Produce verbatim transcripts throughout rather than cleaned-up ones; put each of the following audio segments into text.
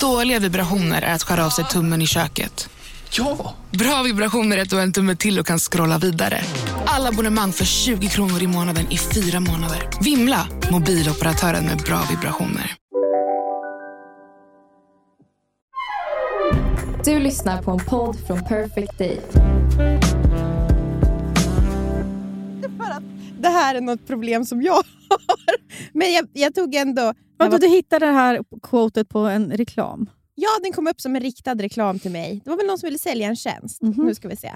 Dåliga vibrationer är att skära av sig tummen i köket. Ja! Bra vibrationer är att du har en tumme till och kan scrolla vidare. Alla abonnemang för tjugo kronor i månaden i fyra månader. Vimla, mobiloperatören med bra vibrationer. Du lyssnar på en podd från Perfect Day. Det här är något problem som jag har. Men jag, jag tog ändå... Vadå, var... du hittade det här quotet på en reklam? Ja, den kom upp som en riktad reklam till mig. Det var väl någon som ville sälja en tjänst. Mm-hmm. Nu ska vi se.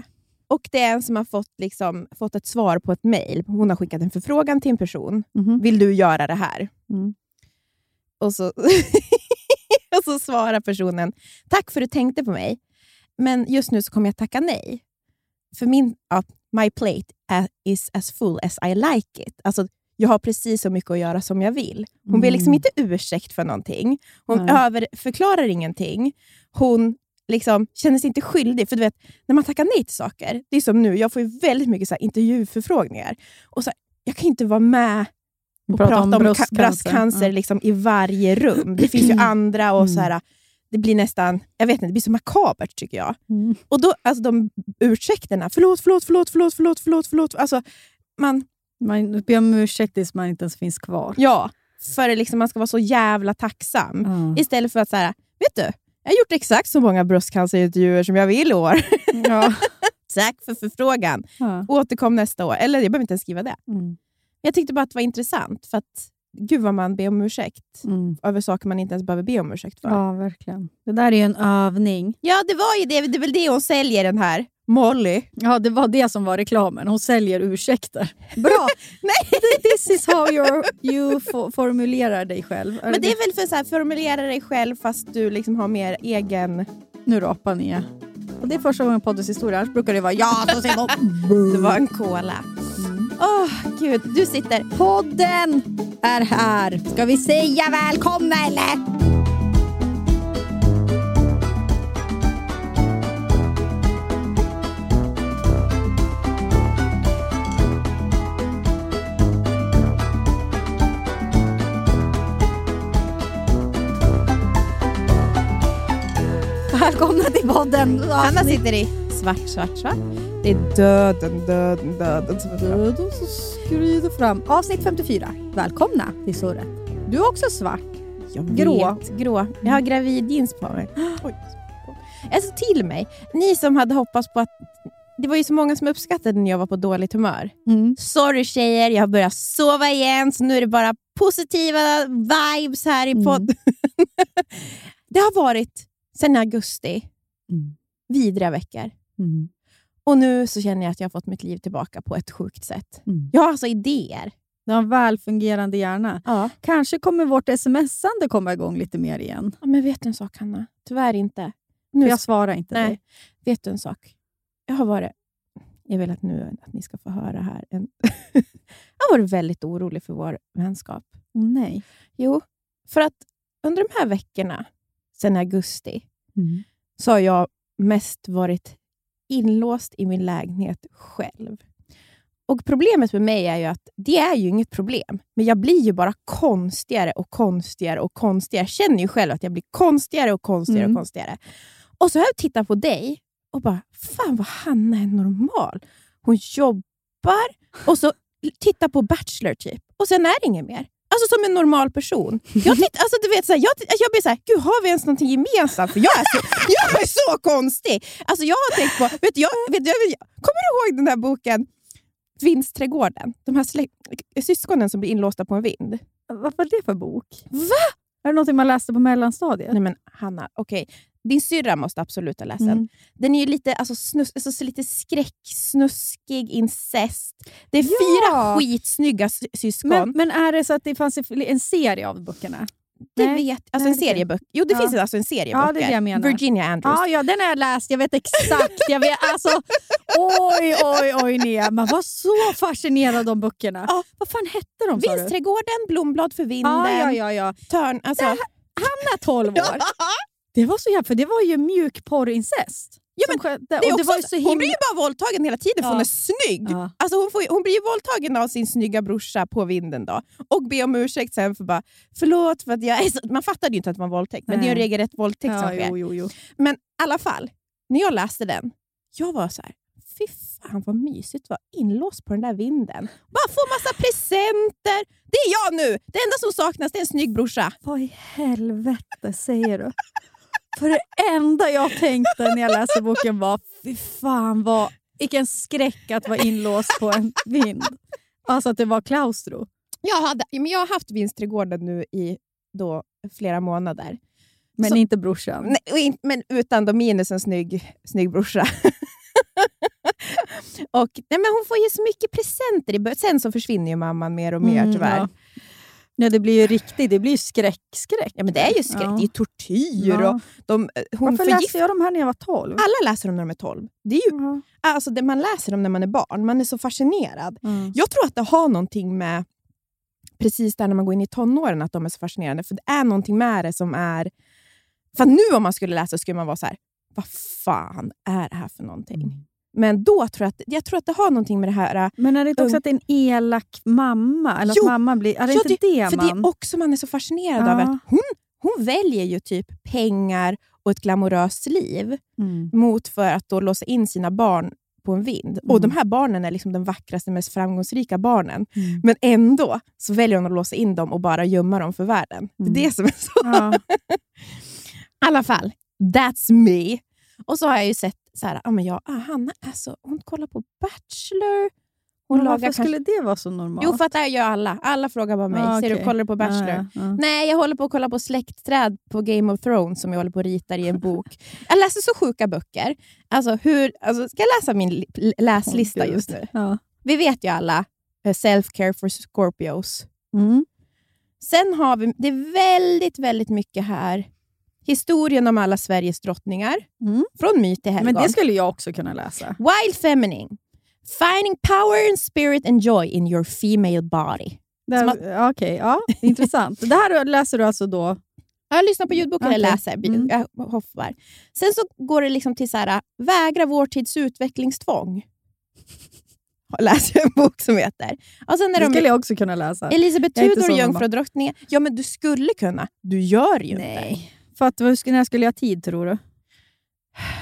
Och det är en som har fått, liksom, fått ett svar på ett mejl. Hon har skickat en förfrågan till en person. Mm-hmm. Vill du göra det här? Mm. Och så... Och så svarar personen: tack för att du tänkte på mig. Men just nu så kommer jag tacka nej. För min, ja, my plate is as full as I like it. Alltså, jag har precis så mycket att göra som jag vill. Hon mm. blir liksom inte ursäkt för någonting. Hon nej. överförklarar ingenting. Hon liksom känner sig inte skyldig. För du vet, när man tackar nej till saker. Det är som nu, jag får ju väldigt mycket så här intervjuförfrågningar. Och så här, jag kan inte vara med och prata, prata om, om bröstcancer, bröstcancer ja. liksom, i varje rum. Det finns ju andra och mm. så här. Det blir nästan, jag vet inte, det blir så makabert tycker jag. Mm. Och då, alltså de ursäkterna, förlåt, förlåt, förlåt, förlåt, förlåt, förlåt, förlåt. Alltså, man... Man ber om ursäkt tills man inte ens finns kvar. Ja, för det liksom, man ska vara så jävla tacksam. Mm. Istället för att så här, vet du, jag har gjort exakt så många bröstcancerintervjuer som jag vill i år. Ja. Tack för förfrågan. Ja. Återkom nästa år. Eller jag behöver inte ens skriva det. Mm. Jag tyckte bara att det var intressant för att gud vad man ber om ursäkt mm. över saker man inte ens behöver be om ursäkt för. Ja, verkligen. Det där är ju en övning. Ja, det var ju det. Det är väl det hon säljer, den här Molly. Ja, det var det som var reklamen. Hon säljer ursäkter. Bra. Nej. This is how you're, you for- formulerar dig själv. Men det är väl för så här, formulera dig själv fast du liksom har mer egen... Nu rapar ni. Och det är första gången poddens historia. Annars brukar det vara ja, så säger de. Det var en cola. Åh, oh, gud, du sitter. Podden är här. Ska vi säga välkomna eller? Välkomna till podden. Anna sitter i svart, svart, svart. Det är döden, döden, döden som är döden som skrider fram. Avsnitt femtiofyra. Välkomna till Surret. Du är också svart. Jag grå. Vet, grå. Jag har gravid jeans på mig. Oj. Alltså till mig. Ni som hade hoppats på att... Det var ju så många som uppskattade när jag var på dåligt humör. Mm. Sorry tjejer, jag har börjat sova igen. Så nu är det bara positiva vibes här i podden. Mm. Det har varit sen augusti. Mm. Vidriga veckor. Mm. Och nu så känner jag att jag har fått mitt liv tillbaka på ett sjukt sätt. Mm. Jag har alltså idéer. Du har en välfungerande hjärna. Ja. Kanske kommer vårt smsande komma igång lite mer igen. Ja, men vet du en sak, Hanna? Tyvärr inte. Nu jag svarar inte nej. Dig. Vet du en sak? Jag har varit... Jag vill att nu att ni ska få höra här. En... jag har varit väldigt orolig för vår vänskap. Oh, nej. Jo, för att under de här veckorna sen augusti mm. så har jag mest varit... inlåst i min lägenhet själv. Och problemet med mig är ju att det är ju inget problem. Men jag blir ju bara konstigare och konstigare och konstigare. Jag känner ju själv att jag blir konstigare och konstigare mm. och konstigare. Och så har jag tittat på dig och bara, fan vad Hanna är normal. Hon jobbar och så tittar på Bachelor typ. Och sen är det inget mer. Alltså som en normal person. Jag tittar, alltså du vet så här, jag, jag blir så här, gud har vi ens någonting gemensamt? För jag är så, jag är så konstig. Alltså jag har tänkt på, vet du, jag, vet du, jag, kommer du ihåg den här boken Vinsträdgården? De här slä- syskonen som blir inlåsta på en vind. Vad var det för bok? Va? Är det någonting man läste på mellanstadiet? Nej men Hanna, okej. Okay. Din syrra måste absolut ha läst den. Mm. Den är ju lite, alltså, snus, alltså, lite skräcksnuskig, incest. Det är ja. fyra skitsnygga syskon. Men, men är det så att det fanns en serie av böckerna? Det nej, vet, alltså nej, en seriebok. Jo, det ja. finns alltså en seriebok. Ja, det är det jag menar. Virginia Andrews. Ja, ja, den har jag läst. Jag vet exakt. Jag vet, alltså, oj, oj, oj, nej. Man var så fascinerad av de böckerna. Ja. Vad fan hette de? Vinsträdgården, Blomblad för vinden. Ja, ja, ja. ja. Törn, alltså. Här, han är tolv år. Ja. Det var så jävla, för det var ju mjukporrincest. Ja, men skönt, det och det var så himla... Hon blir ju bara våldtagen hela tiden, ja. för hon är snygg. Ja. Alltså hon, får, hon blir ju våldtagen av sin snygga brorsa på vinden då. Och be om ursäkt sen för bara, förlåt för att jag är så... Man fattade ju inte att man var våldtäkt, men det är ju regelrätt våldtäkt ja, som sker. Jo, jo, jo. Men i alla fall, när jag läste den, jag var så här, fy fan vad mysigt att vara inlåst på den där vinden. Bara få massa presenter. Det är jag nu. Det enda som saknas det är en snygg brorsa. Vad i helvete säger du? För det enda jag tänkte när jag läste boken var, fy fan vad, vilken skräck att vara inlåst på en vind. Alltså att det var klaustro. Jag, hade, men jag har haft Vinsträdgården nu i då, flera månader. Men så, inte brorsan. Nej, in, men utan då minus en snygg, snygg brorsa. Och, nej, men hon får ju så mycket presenter. Sen så försvinner ju mamman mer och mer mm, tyvärr. Ja. Ja, det blir ju riktigt, det blir ju skräck, skräck. Ja, men det är ju skräck, ja. Det är ju tortyr. Ja. Och de, hon varför förgift... läser jag de här när jag var tolv? Alla läser dem när de är tolv. Det är ju, mm. alltså det man läser dem när man är barn. Man är så fascinerad. Mm. Jag tror att det har någonting med, precis där när man går in i tonåren, att de är så fascinerande. För det är någonting med det som är, för nu om man skulle läsa skulle man vara så här, vad fan är det här för någonting? Mm. Men då tror jag att, jag tror att det har någonting med det här. Men är det inte också um, att det är en elak mamma? Eller jo, att mamma blir, är det ja, inte det, det för man? Det är också man är så fascinerad ja. av att hon, hon väljer ju typ pengar och ett glamoröst liv mm. mot för att då låsa in sina barn på en vind. Mm. Och de här barnen är liksom de vackraste, mest framgångsrika barnen. Mm. Men ändå så väljer hon att låsa in dem och bara gömma dem för världen. Mm. Det är det som är så. Ja. I alla fall, that's me. Och så har jag ju sett så här, ah, men ja, ah, Hanna, alltså, hon kollar på Bachelor. Hon ja, lagar varför kanske... skulle det vara så normalt? Jo, för att det gör alla. Alla frågar bara mig. Ah, okay. Ser du, kollar du på Bachelor? Ah, ah. Nej, jag håller på att kolla på släktträd på Game of Thrones som jag håller på att rita i en bok. Jag läser så sjuka böcker. Alltså, hur, alltså ska jag läsa min li- läslista oh, just nu? Ja. Vi vet ju alla. Self care for Scorpios. Mm. Sen har vi, det är väldigt, väldigt mycket här. Historien om alla Sveriges drottningar. Mm. Från myt till helgon. Men det skulle jag också kunna läsa. Wild Feminine Finding power and spirit and joy in your female body. Man... Okej, okay, ja, intressant. Det här läser du alltså då? Ja, jag lyssnar på ljudboken okay. eller läser. Mm. Jag hoppar. Sen så går det liksom till så här, Vägra vår tids utvecklingstvång. Jag läser en bok som heter. Och sen är det de... skulle jag också kunna läsa. Elisabeth är Tudor jungfrudrottning. Ja, men du skulle kunna. Du gör ju nej. Inte. För att, när skulle jag ha tid, tror du?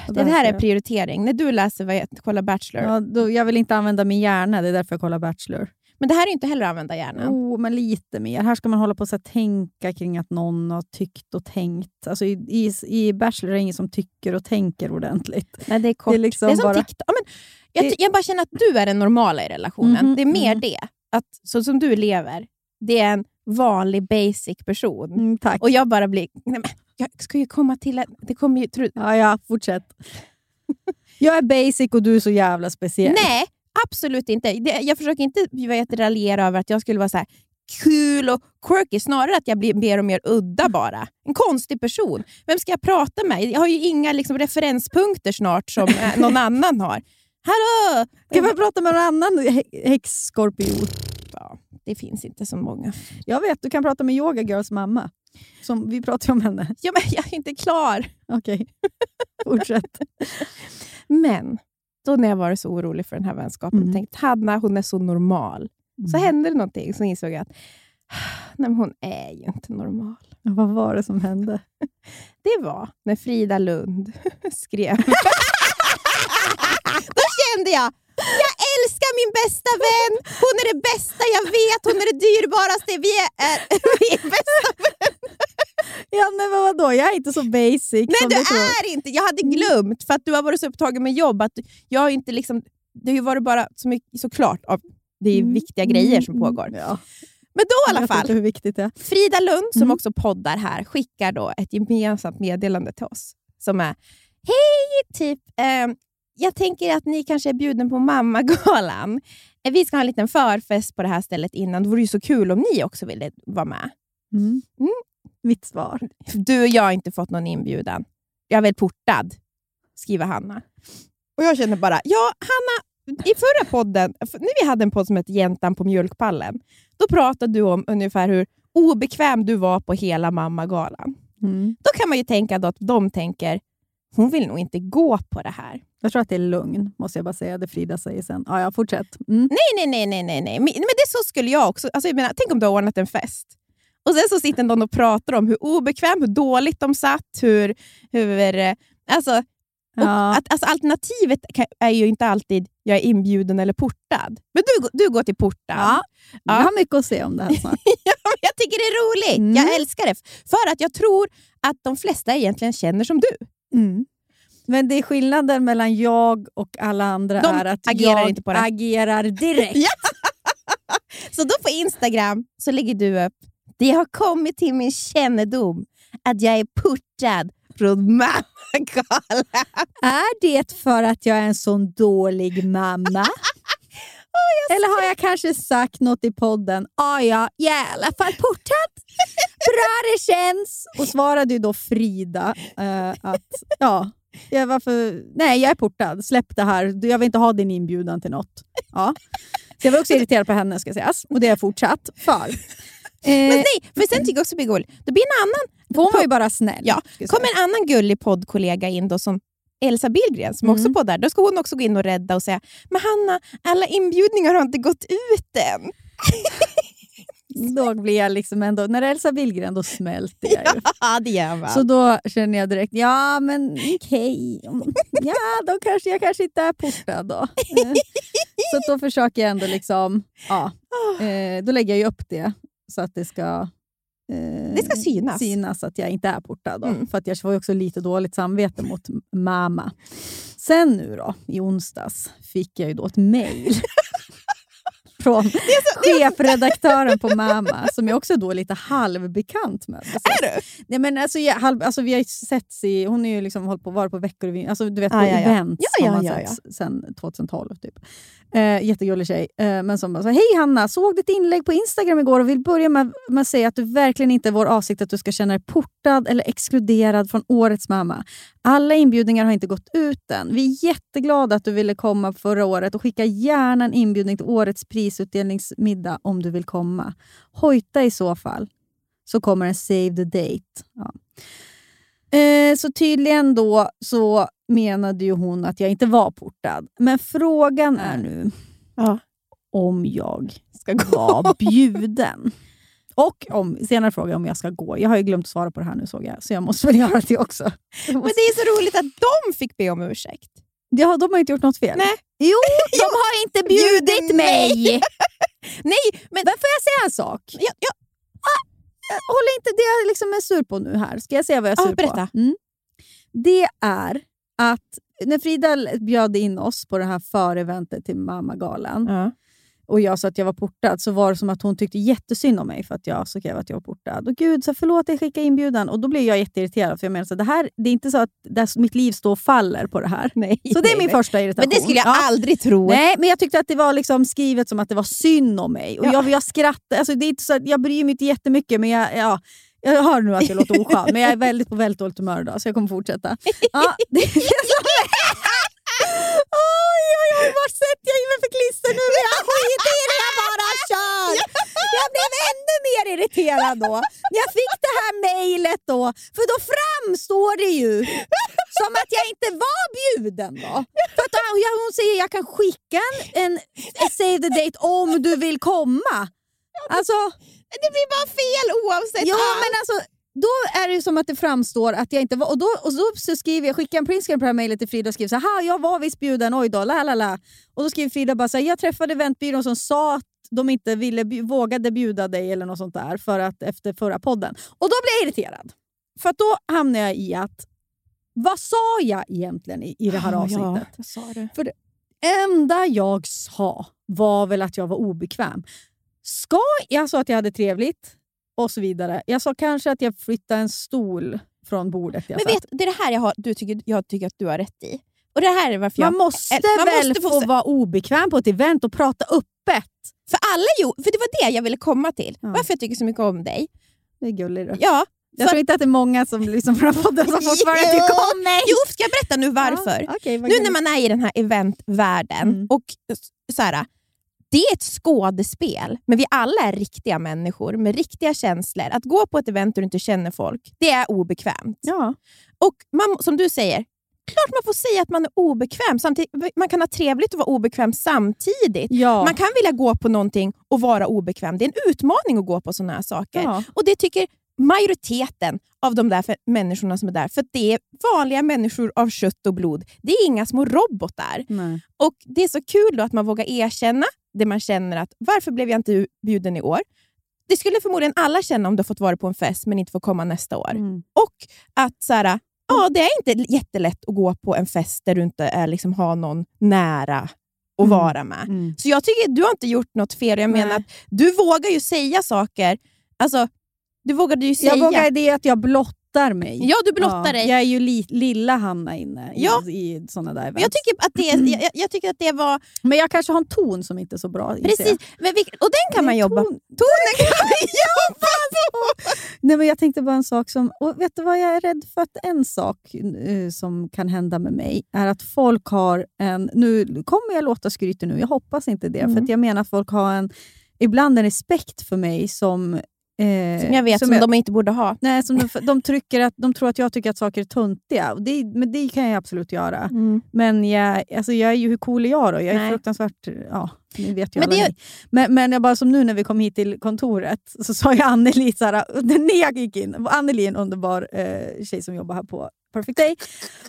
Det här är prioritering. När du läser vad jag kollar Bachelor. Ja, då, jag vill inte använda min hjärna. Det är därför jag kollar Bachelor. Men det här är inte heller att använda hjärnan. Oh, men lite mer. Här ska man hålla på att tänka kring att någon har tyckt och tänkt. Alltså i, i, i Bachelor är det ingen som tycker och tänker ordentligt. Nej, det är kort. Det är, liksom det är som bara... tikt- ja, men jag, det... jag bara känner att du är den normala i relationen. Mm-hmm, det är mer mm. det. Att, så som du lever. Det är en vanlig basic person. Mm, tack. Och jag bara blir... Nej, men... Jag ska ju komma till... Det kommer ju... Tro... Ja, ja, fortsätt. Jag är basic och du är så jävla speciell. Nej, absolut inte. Jag försöker inte raljera över att jag skulle vara så här kul och quirky. Snarare att jag blir mer och mer udda bara. En konstig person. Vem ska jag prata med? Jag har ju inga liksom, referenspunkter snart som någon annan har. Hallå! Kan man prata med någon annan häxskorpion? Ja, det finns inte så många. Jag vet, du kan prata med Yoga Girls mamma. Som vi pratar om henne. Ja, men jag är inte klar. Okej, okay. Fortsätt. Men då när jag var så orolig för den här vänskapen mm. tänkte Hanna, hon är så normal. Mm. Så hände det någonting som insåg jag att nej, men hon är ju inte normal. Ja, vad var det som hände? Det var när Frida Lund skrev. Då kände jag jag älskar min bästa vän. Hon är det bästa jag vet. Hon är det dyrbaraste vi är. Vi är bästa vän. Ja, men vadå? Jag är inte så basic. Nej, du är inte. Jag hade glömt för att du har varit så upptagen med jobb. Att jag har inte liksom... Det har ju varit bara så mycket, såklart. Av, det är mm. viktiga grejer som pågår. Ja. Men då i alla jag fall. Hur viktigt det är. Frida Lund som mm. också poddar här skickar då ett gemensamt meddelande till oss. Som är... Hej, typ... Eh, Jag tänker att ni kanske är bjuden på Mammagalan. Vi ska ha en liten förfest på det här stället innan. Det vore ju så kul om ni också ville vara med. Mm. Mm. mitt svar. Du och jag har inte fått någon inbjudan. Jag är väl portad, skriver Hanna. Och jag känner bara, ja Hanna, i förra podden, när vi hade en podd som hette Jäntan på mjölkpallen, då pratade du om ungefär hur obekväm du var på hela mammagalan. Mm. Då kan man ju tänka då att de tänker, hon vill nog inte gå på det här. Jag tror att det är lugn, måste jag bara säga. Det Frida säger sen. Ja, jag fortsätter. Mm. Nej, nej, nej, nej, nej. Men det så skulle jag också. Alltså, jag menar, tänk om du har ordnat en fest. Och sen så sitter de och pratar om hur obekväm, hur dåligt de satt, hur... hur alltså, ja. Att, alltså alternativet är ju inte alltid jag är inbjuden eller portad. Men du, du går till portad. Ja, jag har mycket att se om det här snart. Ja, jag tycker det är roligt. Mm. Jag älskar det. För att jag tror att de flesta egentligen känner som du. Mm. Men det är skillnaden mellan jag och alla andra de är att agerar jag inte på det. Agerar direkt. Ja. Så då på Instagram så lägger du upp: det har kommit till min kännedom att jag är portad från mammagalan. Är det för att jag är en sån dålig mamma? Oh, eller har jag kanske sagt något i podden? Ah, ja, jag är i alla fall portad. Bra det känns. Och svarade ju då Frida eh, att ja, jag, varför? Nej, jag är portad. Släpp det här. Jag vill inte ha din inbjudan till något. Ja. Så jag var också irriterad på henne, ska sägas. Och det är fortsatt för. Eh, Men nej, för sen tycker jag också det blir gulligt. Det blir en annan. Hon var ju bara snäll. Ja. Kom en annan gullig poddkollega in då som Elsa Billgren som mm. också poddar. Då ska hon också gå in och rädda och säga: men Hanna, alla inbjudningar har inte gått ut än. Då blir jag liksom ändå, när Elsa Billgren då smälter jag ju. Ja, det gör man. Så då känner jag direkt, ja men okej. Okay. Ja, då kanske jag kanske inte är portad då. Så då försöker jag ändå liksom, ja. Då lägger jag ju upp det så att det ska... Det ska synas. synas att jag inte är portad då. Mm. För att jag var ju också lite dåligt samvete mot mamma. Sen nu då, i onsdags fick jag ju då ett mejl från så, chefredaktören på mamma, som jag också då är lite halvbekant med. Alltså. Är du? Nej men alltså, jag, halv, alltså vi har ju setts i, hon är ju liksom hållit på var på veckor och alltså du vet på ah, ja, ja. events ja, ja, som ja, man ja, sett ja. sen tjugotolv typ. Eh, jättegullig tjej. Eh, men som bara så, hej Hanna, såg ditt inlägg på Instagram igår och vill börja med, med att säga att du verkligen inte är vår avsikt att du ska känna dig portad eller exkluderad från årets mamma. Alla inbjudningar har inte gått ut än. Vi är jätteglada att du ville komma förra året och skicka gärna en inbjudning till årets prisutdelningsmiddag om du vill komma. Hojta i så fall. Så kommer en save the date. Ja. Eh, så tydligen då så menade ju hon att jag inte var portad. Men frågan är nu ja. om jag ska vara bjuden. Och om, senare fråga om jag ska gå. Jag har ju glömt svara på det här nu såg jag. Så jag måste väl göra det också. Måste... Men det är så roligt att de fick be om ursäkt. Ja, de har inte gjort något fel. Nej. Jo, de har inte bjudit mig. Nej, men varför får jag säga en sak? Jag, jag... Ah, jag håller inte det jag liksom är sur på nu här. Ska jag säga vad jag är sur ah, berätta. på? Mm. Det är att när Frida bjöd in oss på det här föreventet till mammagalan. Mm. Och jag sa att jag var portad. Så var det som att hon tyckte jättesynd om mig. För att jag skrev att jag var portad. Och gud, så förlåt jag skickade inbjudan. Och då blev jag jätteirriterad. För jag menar så det här, det är inte så att där mitt liv står och faller på det här. Nej, så det är nej, min nej. första irritation. Men det skulle jag ja. aldrig tro. Nej, men jag tyckte att det var liksom skrivet som att det var synd om mig. Och ja. jag, jag skrattade. Alltså det är inte så att jag bryr mig inte jättemycket. Men jag... Ja, jag hör nu att jag låter oskön. Men jag är väldigt på väldigt dåligt humör idag. Så jag kommer fortsätta. Ja, det är oj, oj, oj, vad sätter jag i mig för klister nu? Jag skiter i det, jag bara kör. Jag blev ännu mer irriterad då. Jag fick det här mejlet då. För då framstår det ju som att jag inte var bjuden då. För att hon säger jag kan skicka en save the date om du vill komma. Alltså, det blir bara fel oavsett. Ja, men alltså... Då är det som att det framstår att jag inte var... Och då, och då så skriver jag, skickar en printscreen på det här mejlet till Frida och skriver så här, jag var visst bjuden, oj då, la la la. Och då skriver Frida bara så här, jag träffade eventbyrån som sa att de inte ville, vågade bjuda dig eller något sånt där för att, efter förra podden. Och då blev jag irriterad. För att då hamnar jag i att, vad sa jag egentligen i, i det här oh, avsnittet? Ja, vad sa du? För det enda jag sa var väl att jag var obekväm. Ska jag sa att jag hade trevligt... Och så vidare. Jag sa kanske att jag flyttade en stol från bordet. Jag men vet, det är det här jag, har, du tycker, jag tycker att du har rätt i. Och det här är varför man jag... Måste äh, man väl måste väl få, få vara obekväm på ett event och prata öppet. För alla, jo, för det var det jag ville komma till. Ja. Varför jag tycker så mycket om dig. Det är gulligt. Ja, Jag tror inte att det är många som lyssnar på den podden som fortfarande tycker om mig. Jo, ska jag berätta nu varför? Ja, okay, nu när man är i den här eventvärlden mm. och så här, det är ett skådespel, men vi alla är riktiga människor med riktiga känslor. Att gå på ett event och inte känner folk, det är obekvämt. Ja. Och man, som du säger, klart man får säga att man är obekväm. Samtidigt, man kan ha trevligt och vara obekväm samtidigt. Ja. Man kan vilja gå på någonting och vara obekväm. Det är en utmaning att gå på sådana här saker. Ja. Och det tycker majoriteten av de där människorna som är där. För det är vanliga människor av kött och blod. Det är inga små robotar. Nej. Och det är så kul då att man vågar erkänna det man känner, att varför blev jag inte bjuden i år? Det skulle förmodligen alla känna om du har fått vara på en fest men inte får komma nästa år. Mm. Och att så här, ja, det är inte jättelätt att gå på en fest där du inte är, liksom, har någon nära att mm. vara med. Mm. Så jag tycker du har inte gjort något fel. Jag Nej. menar att du vågar ju säga saker. Alltså, du vågade ju säga. Jag vågar det att jag blottar mig. Ja, du blottar ja, dig. Jag är ju li- lilla Hanna inne i, ja. i sådana där event. Jag tycker att det är, jag, jag tycker att det var... Men jag kanske har en ton som inte är så bra. Precis. Men vi, och den kan men man ton, jobba. Tonen kan man jobba på. Nej, men jag tänkte bara en sak som... Och vet du vad jag är rädd för? Att en sak uh, som kan hända med mig är att folk har en... Nu kommer jag låta skryta nu. Jag hoppas inte det. Mm. För att jag menar att folk har en... Ibland en respekt för mig som... Som jag vet som, som jag, de inte borde ha. Nej, som de, de, trycker att, de tror att jag tycker att saker är tuntiga. Och det, men det kan jag absolut göra. Mm. Men jag, alltså jag är ju, hur cool är jag då? Jag är nej. fruktansvärt... Ja, nu vet jag men, det, men, men jag bara som nu när vi kom hit till kontoret så sa jag Anneli så här, när jag gick in. Anneli är en underbar eh, tjej som jobbar här på Perfect Day.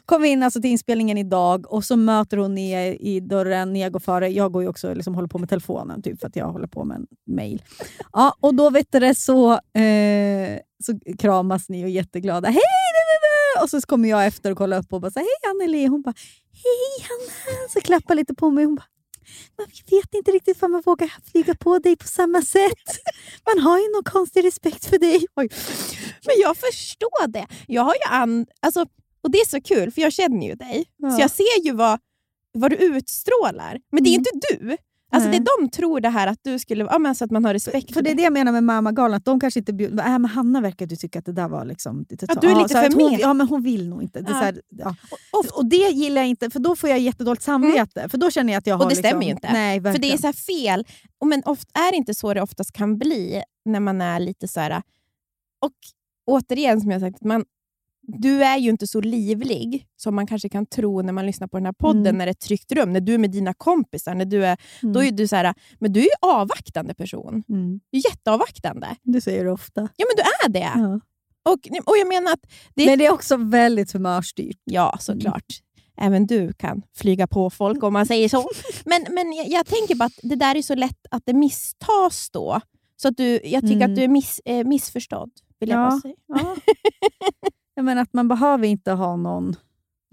Kom in alltså till inspelningen idag och så möter hon ner i dörren, jag går före, jag går ju också liksom, håller på med telefonen typ för att jag håller på med en mail. Ja, och då vet du det så eh, så kramas ni och är jätteglada. Hej! Och så kommer jag efter och kollar upp och bara så här, hej Anneli, hon bara hej Hanna, så klappar lite på mig, hon bara man vet inte riktigt vad man vågar flyga på dig på samma sätt. Man har ju någon konstig respekt för dig. Oj. Men jag förstår det. Jag har ju an... Alltså, och det är så kul, för jag känner ju dig. Ja. Så jag ser ju vad, vad du utstrålar. Men det är mm. inte du. Alltså Nej. det de tror det här att du skulle... Ja, men så att man har respekt för, för det. För det är det jag menar med Mammagalan. Att de kanske inte... Bjud, äh, men Hanna verkar du tycka att det där var liksom... Det, att du är lite för hon, ja, men hon vill nog inte. Det ja. Så här, ja. och, och, och det gillar jag inte. För då får jag jättedåligt samvete. Mm. För då känner jag att jag har... Och det liksom, stämmer ju inte. Nej, verkligen. För det är så här fel. Och men ofta är det inte så det oftast kan bli. När man är lite så här... Och återigen som jag sagt, man, du är ju inte så livlig som man kanske kan tro när man lyssnar på den här podden mm. när det är ett tryggt rum, när du är med dina kompisar, när du är, mm. då är du så här, men du är ju avvaktande person. Mm. Du är jätteavvaktande. Det säger du ofta. Ja, men du är det. Ja. Och, och jag menar att det är, men det är också väldigt humörstyrt. Ja, såklart. Mm. Även du kan flyga på folk om man säger så. men, men jag, jag tänker bara att det där är så lätt att det misstas då. Så att du, jag tycker mm. att du är miss, eh, missförstådd. Vill jag bara säga. Ja. Jag menar att man behöver inte ha någon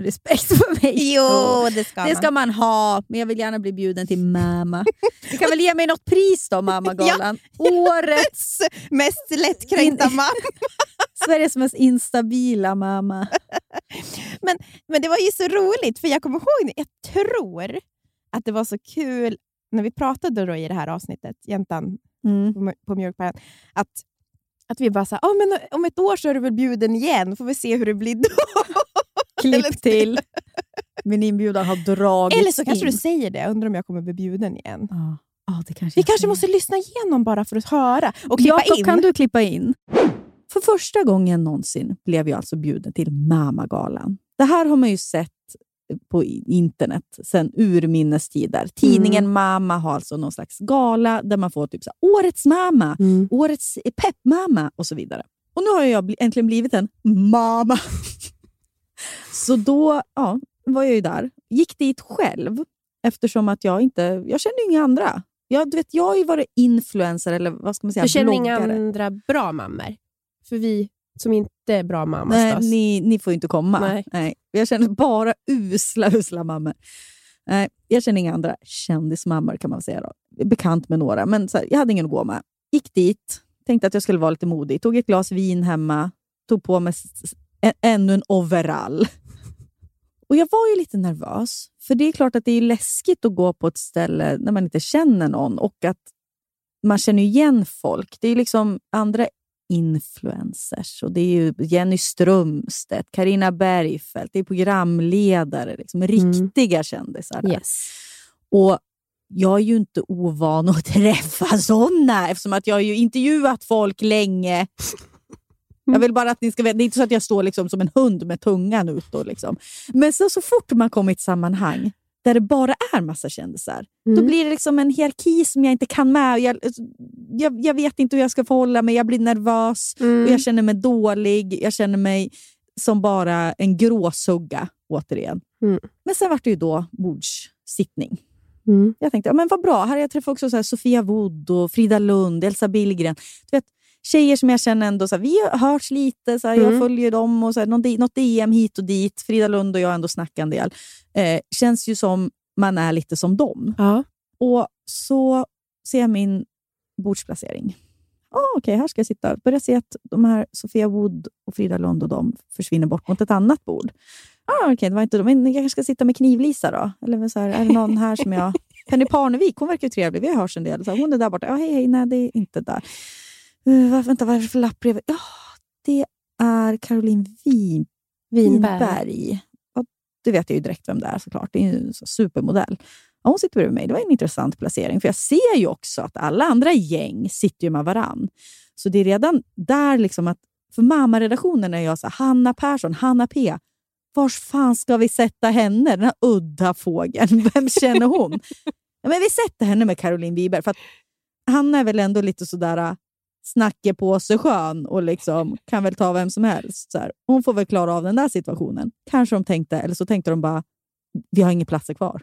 respekt för mig. Jo, det ska man. Det ska man ha. Men jag vill gärna bli bjuden till mamma. Du kan väl ge mig något pris då, Mammagalan. Ja. Årets mest lättkränkta mamma. Sveriges mest instabila mamma. men, men det var ju så roligt. För jag kommer ihåg, jag tror att det var så kul när vi pratade då i det här avsnittet. Jäntan mm. på mjölkpallen. Att Att vi bara sa, oh, men om ett år så är du väl bjuden igen. Får vi se hur det blir då. Klipp till. Min inbjudan har dragits in. Eller så kanske in. Du säger det. Jag undrar om jag kommer bli bjuden igen. Ja, oh, oh, det kanske vi kanske säger. Måste lyssna igenom bara för att höra. Och klippa Jacob, in. Kan du klippa in? För första gången någonsin blev jag alltså bjuden till Mammagalan. Det här har man ju sett på internet sen urminnes tider. Tidningen mm. Mamma har alltså någon slags gala där man får typ så här, årets mamma, mm. årets peppmamma och så vidare. Och nu har jag äntligen blivit en mamma. Så då ja, var jag ju där. Gick dit själv eftersom att jag inte, jag känner inga andra. Jag, du vet, jag har ju varit influencer eller vad ska man säga, bloggare. Du känner bloggare. Inga andra bra mammor. För vi som inte är bra mamma. Nej, ni, ni får ju inte komma. Nej. Nej. Jag känner bara usla, usla mammor. Nej, jag känner inga andra kändismammor kan man säga då. Bekant med några, men så här, jag hade ingen att gå med. Gick dit, tänkte att jag skulle vara lite modig. Tog ett glas vin hemma, tog på mig en, ännu en overall. Och jag var ju lite nervös. För det är klart att det är läskigt att gå på ett ställe när man inte känner någon. Och att man känner igen folk. Det är ju liksom andra influencers, och det är ju Jenny Strömstedt, Karina Bergfeldt, det är programledare, liksom riktiga mm. kändisar där. Yes. Och jag är ju inte ovan att träffa sådana, eftersom att jag har ju intervjuat folk länge. Jag vill bara att ni ska veta, det är inte så att jag står liksom som en hund med tungan ut och liksom. Men så, så fort man kommer i ett sammanhang där det bara är massa kändisar, mm. då blir det liksom en hierarki som jag inte kan med. Jag, jag, jag vet inte hur jag ska förhålla mig, jag blir nervös mm. och jag känner mig dålig. Jag känner mig som bara en gråsugga återigen. Mm. Men sen var det ju då bordssittning. Mm. Jag tänkte, ja, men vad bra, här har jag träffat också så här Sofia Wood och Frida Lund, Elsa Billgren. Du vet, tjejer som jag känner ändå så här, vi har hörts lite så här, mm. jag följer dem och så här, någon, något D M hit och dit. Frida Lund och jag ändå snackar en del. Eh, känns ju som man är lite som dem. Ja. Och så ser jag min bordsplacering. Ja, ah, okej, okay, här ska jag sitta. Börjar se att de här Sofia Wood och Frida Lund och de försvinner bort mot ett annat bord. Ja, ah, okej, okay, det var inte de. Men jag kanske ska sitta med Knivlisa då. Eller så här, är det någon här som jag... Penny Parnevik, hon verkar ju trevlig. Vi har hört en del. Så här, hon är där borta. Ja, ah, hej, hej, nej, det är inte där. Uh, vad, vänta, vad är det för lapp bredvid? Ja, det är Caroline Win- Winberg. Ja, det vet jag ju direkt vem det är såklart. Det är ju en supermodell. Ja, hon sitter bredvid mig. Det var en intressant placering. För jag ser ju också att alla andra gäng sitter ju med varann. Så det är redan där liksom att... För mammaredaktionen är jag så här, Hanna Persson, Hanna P. Vars fan ska vi sätta henne? Den här udda fågeln. Vem känner hon? Ja, men vi sätter henne med Caroline Winberg. För att Hanna är väl ändå lite sådär... snackar på sig skön och liksom kan väl ta vem som helst. Så här. Hon får väl klara av den där situationen. Kanske de tänkte, eller så tänkte de bara, vi har ingen platser kvar.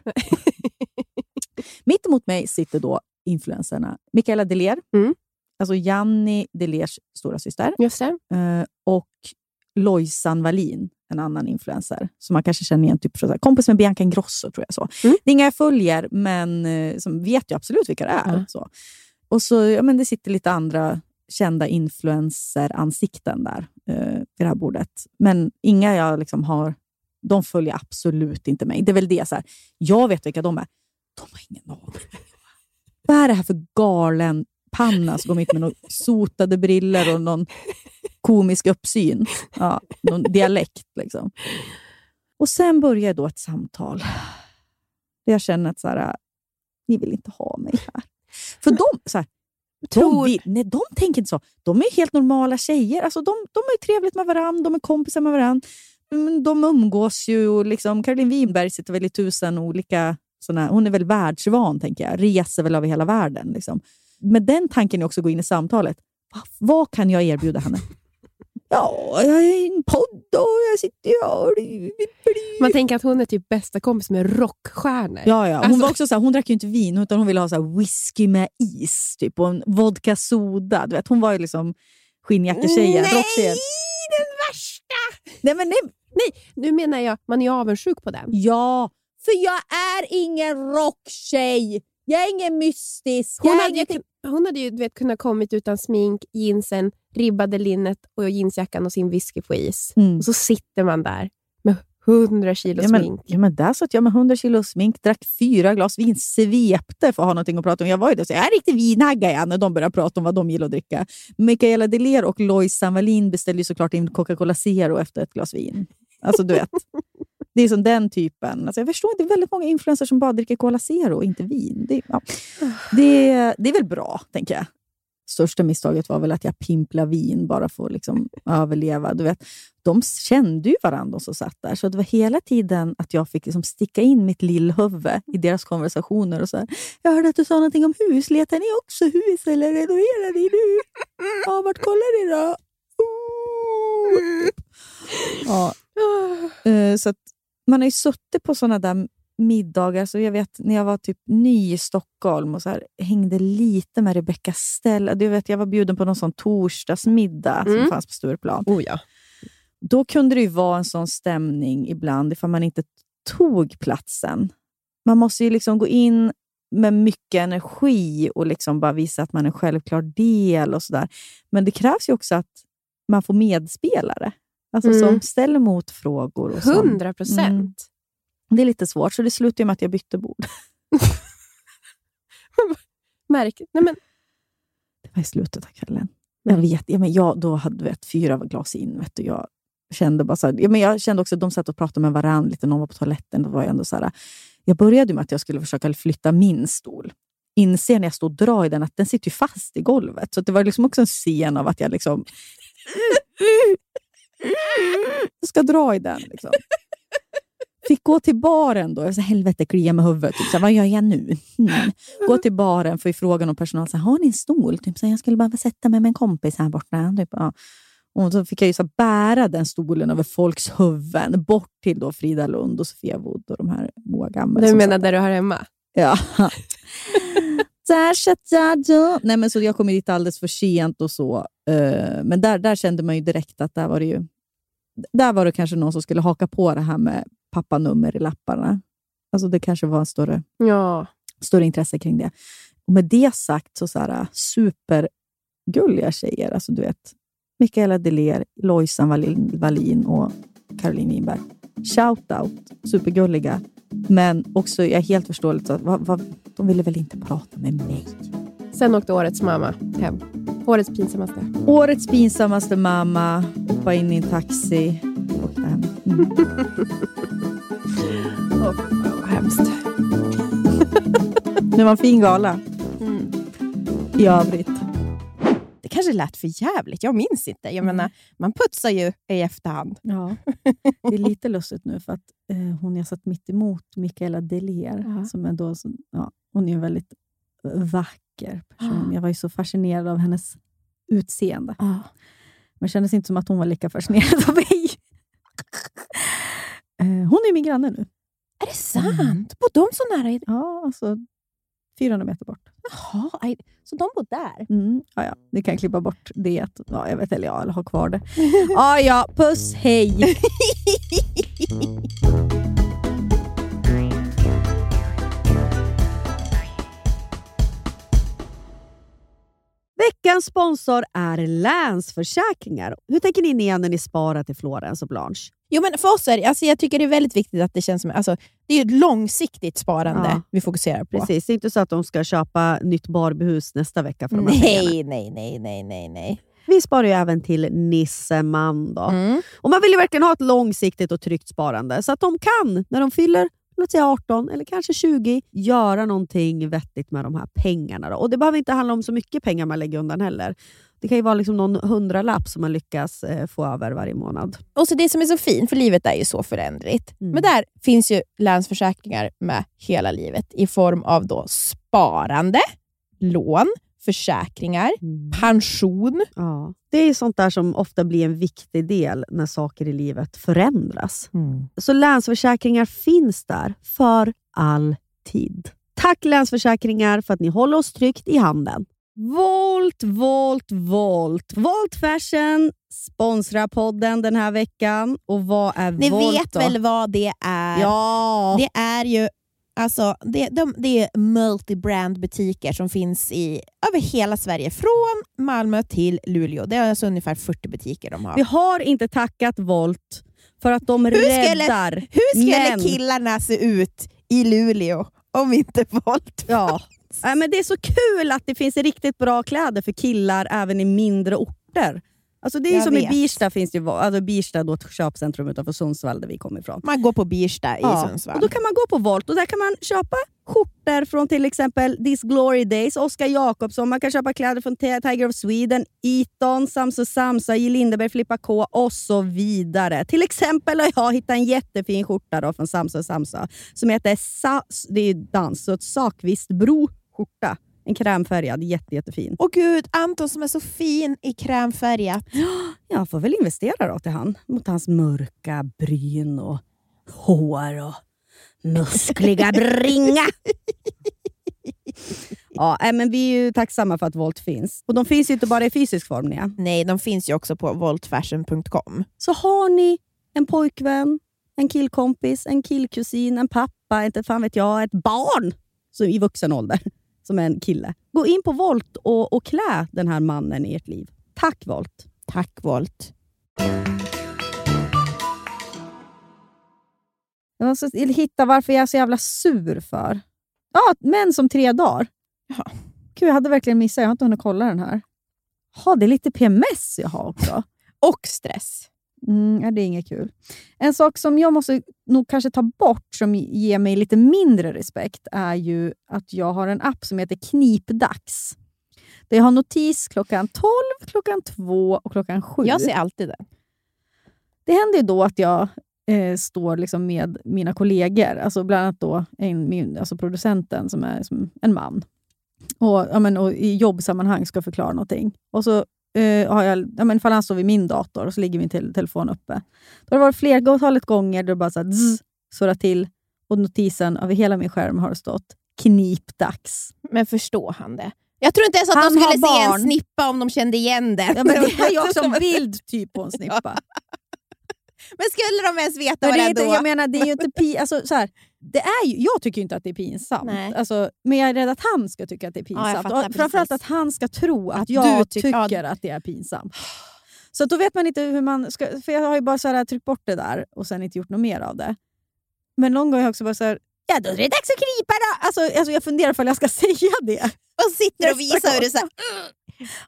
Mitt emot mig sitter då influencerna Mikaela Deler, mm. alltså Janni Delers stora syster. Just det. Och Loisan Valin, en annan influencer som man kanske känner igen, typ så här, kompis med Bianca Grosso tror jag så. Mm. Det är inga jag följer, men som vet jag absolut vilka det är. Mm. Så. Och så, ja men det sitter lite andra kända influencer-ansikten där eh, vid det här bordet. Men inga jag liksom har, de följer absolut inte mig. Det är väl det så här, jag vet vilka de är. De har ingen aning. Vad är det här för galen panna som går mitt med några sotade briller och någon komisk uppsyn. Ja, någon dialekt liksom. Och sen börjar då ett samtal. Där jag känner att så här, ni vill inte ha mig här. För de, så här, tror... de, vill, nej, de tänker inte så. De är helt normala tjejer. Alltså, de, de är ju trevligt med varandra. De är kompisar med varandra. De umgås ju. Och liksom, Caroline Winberg sitter väl i tusen olika... Såna, hon är väl världsvan, tänker jag. Reser väl över hela världen. Liksom. Med den tanken är också gå in i samtalet. Va, vad kan jag erbjuda henne? Ja, jag är en podd och jag sitter och... Man tänker att hon är typ bästa kompis med rockstjärnor. Ja, ja. Hon alltså... var också så här, hon drack ju inte vin utan hon ville ha så här whisky med is typ och en vodka soda. Du vet, hon var ju liksom skinnjackertjejen. Nej, rocktjejen. Den värsta! Nej, men nej, nej, nu menar jag, man är avundsjuk på den. Ja, för jag är ingen rocktjej. Jag är ingen mystisk. Hon hade, ingen... ju, hon hade ju du vet, kunnat kommit utan smink, jeansen, ribbade linnet och jeansjackan och sin whisky på is. Mm. Och så sitter man där med hundra kilo ja, men, smink. Ja, men där satt jag med hundra kilo smink, drack fyra glas vin, svepte för att ha någonting att prata om. Jag var ju där så jag är riktigt vinhagga igen när de började prata om vad de gillar att dricka. Mikaela Deler och Loisan Valin beställde ju såklart in Coca-Cola Zero efter ett glas vin. Alltså du vet... Det är som den typen. Alltså jag förstår att det är väldigt många influencers som bara dricker Cola Zero och inte vin. Det, ja. det, det är väl bra, tänker jag. Största misstaget var väl att jag pimpla vin bara för att liksom överleva. Du vet, de kände ju varandra som satt där. Så det var hela tiden att jag fick liksom sticka in mitt lillhuvud i deras konversationer. Och så här, jag hörde att du sa någonting om hus. Letar ni också hus eller renoverar ni nu? Ja, vart kollar ni då? Oh. Ja. Så att man har ju suttit på sådana där middagar. Så jag vet när jag var typ ny i Stockholm och så här, hängde lite med Rebecca Stella. Du vet, jag var bjuden på någon sån torsdagsmiddag mm. som fanns på Stureplan. Oh, ja. Då kunde det ju vara en sån stämning ibland ifall man inte tog platsen. Man måste ju liksom gå in med mycket energi och liksom bara visa att man är en självklar del och sådär. Men det krävs ju också att man får medspelare. Alltså mm. som ställer mot frågor. Och hundra procent. Mm. Det är lite svårt. Så det slutar ju med att jag bytte bord. Märkligt. Nej men. Det var i slutet av kvällen. Jag vet, ja, men jag då hade vet, fyra glas in, vet du, jag kände bara så här, ja, men jag kände också att de satt och pratade med varandra lite, någon var på toaletten, då var jag ändå så här, jag började med att jag skulle försöka flytta min stol. Inser när jag står och drar i den att den sitter ju fast i golvet, så det var liksom också en scen av att jag liksom jag ska dra i den liksom. Fick gå till baren då. Jag sa, helvete, klia med huvudet. Typ, så här, vad gör jag nu? Mm. Gå till baren för i frågan om personal. Så här, har ni en stol? Typ, så här, jag skulle bara sätta mig med en kompis här borta. Typ, ja. Och så fick jag ju så här, bära den stolen över folks huvuden. Bort till då Frida Lund och Sofia Wood och de här Moa Gammel. Du menar där du har hemma? Ja. där, där, Nej, men så jag kom dit alldeles för sent och så. Men där, där kände man ju direkt att där var det ju... Där var det kanske någon som skulle haka på det här med pappanummer i lapparna. Alltså det kanske var en större, ja. större intresse kring det. Och med det sagt så, så här supergulliga tjejer. Alltså du vet, Mikaela Deler, Loisan Valin och Caroline Winberg. Shout out, supergulliga. Men också, jag är helt förståeligt att va, va, de ville väl inte prata med mig. Sen åkte årets mamma hem. Årets pinsammaste. Årets pinsammaste mamma. Hoppa in i en taxi. Åkte hem. Mm. Åh, oh, vad hemskt. Det var en fin gala. Mm. I övrigt. Det kanske lät för jävligt. Jag minns inte. Jag menar, man putsar ju i efterhand. Ja. Det är lite lustigt nu för att eh, hon jag satt mitt emot Mikaela Deler. Ja. Som är då, som, ja, hon är ju väldigt vacker. Person. Jag var ju så fascinerad av hennes utseende. Ah. Men kändes inte som att hon var lika fascinerad av mig. Hon är min granne nu. Är det sant? Mm. Bor de så nära? Ja, alltså fyrahundra meter bort. Jaha, så de bor där? Mm. Ja, ja, ni kan klippa bort det. Ja, jag vet, eller jag har kvar det. Ja, ja, puss, hej! Veckans sponsor är Länsförsäkringar. Hur tänker ni ner när ni sparar till Florens och Blanche? Jo, men för oss är det, alltså jag tycker det är väldigt viktigt att det känns som, alltså det är ett långsiktigt sparande, ja, vi fokuserar på. Precis, det är inte så att de ska köpa nytt Barbiehus nästa vecka för de här pengarna. Nej, nej, nej, nej, nej. Vi sparar ju även till Nisseman då. Mm. Och man vill ju verkligen ha ett långsiktigt och tryggt sparande så att de kan, när de fyller låt säga arton eller kanske tjugo, göra någonting vettigt med de här pengarna då. Och det behöver inte handla om så mycket pengar man lägger undan heller. Det kan ju vara liksom någon hundralapp som man lyckas få över varje månad. Och så det som är så fint, för livet är ju så förändligt. Mm. Men där finns ju Länsförsäkringar med hela livet i form av då sparande, lån, försäkringar, mm. pension. Ja. Det är sånt där som ofta blir en viktig del när saker i livet förändras. Mm. Så Länsförsäkringar finns där för alltid. Tack Länsförsäkringar för att ni håller oss tryggt i handen. Volt, Volt, Volt. Volt Fashion sponsrar podden den här veckan. Och vad är Volt? Ni vet då? Väl vad det är? Ja. Det är ju... Alltså, det, de, det är multibrand-butiker som finns i över hela Sverige. Från Malmö till Luleå. Det är alltså ungefär fyrtio butiker de har. Vi har inte tackat Volt för att de hur räddar skulle, hur skulle men... killarna se ut i Luleå om inte Volt? Ja. Ja, men det är så kul att det finns riktigt bra kläder för killar även i mindre orter. Alltså det är ju som vet. I Birsta finns det ju, alltså Birsta är då ett köpcentrum utanför Sundsvall där vi kommer ifrån. Man går på Birsta i ja. Sundsvall. Och då kan man gå på Volt och där kan man köpa skjortor från till exempel This Glory Days, Oskar Jakobsson. Man kan köpa kläder från Tiger of Sweden, Eton, Samsa Samsa, J. Lindeberg, Flippa K och så vidare. Till exempel har jag hittat en jättefin skjorta då från Samsa Samsa som heter Sa- det är dans, så ett Sakvistbro skjorta. En krämfärgad, jätte, jättefin. Åh gud, Anton som är så fin i krämfärgat. Jag får väl investera då till han. Mot hans mörka bryn och hår och muskliga bringa. Ja, men vi är ju tacksamma för att Volt finns. Och de finns ju inte bara i fysisk form, nej. Nej, de finns ju också på volt fashion punkt com. Så har ni en pojkvän, en killkompis, en killkusin, en pappa, inte fan vet jag, ett barn som i vuxen ålder. Som en kille. Gå in på Volt och, och klä den här mannen i ert liv. Tack Volt. Tack Volt. Jag måste hitta varför jag är så jävla sur för. Ja, men som tre dagar. Ja. Gud, jag hade verkligen missat. Jag har inte hunnit kolla den här. ha det är lite P M S jag har också. Och stress. Mm, ja, det är inget kul. En sak som jag måste nog kanske ta bort som ger mig lite mindre respekt är ju att jag har en app som heter Knipdags. Där jag har notis klockan tolv, klockan två och klockan sju. Jag ser alltid det. Det händer ju då att jag eh, står liksom med mina kollegor. Alltså bland annat då en, min, alltså producenten som är som en man. Och, ja, men, och i jobbsammanhang ska förklara någonting. Och så Uh, har jag, ja, men ifall han står vid min dator och så ligger min te- telefon uppe. Då har det varit flertalet gånger då det bara så här zzz, surrar till och notisen över hela min skärm har stått knipdags. Men förstår han det? Jag tror inte ens att han de skulle barn. se en snippa om de kände igen den. Ja, men det är ju också en bild typ på en snippa. Ja. Men skulle de ens veta men vad det är då? Jag menar, det är ju inte pi- alltså, så här, det är ju, jag tycker ju inte att det är pinsamt. Alltså, men jag är rädd att han ska tycka att det är pinsamt. Ja, och framförallt att han ska tro att, att jag tyck- tycker ja. att det är pinsamt. Så då vet man inte hur man ska... För jag har ju bara så här, tryckt bort det där och sen inte gjort något mer av det. Men någon gång har jag också bara så här... Ja, då är det dags att krypa då! Alltså, alltså jag funderar ifall jag ska säga det. Och sitter och visar hur det så här...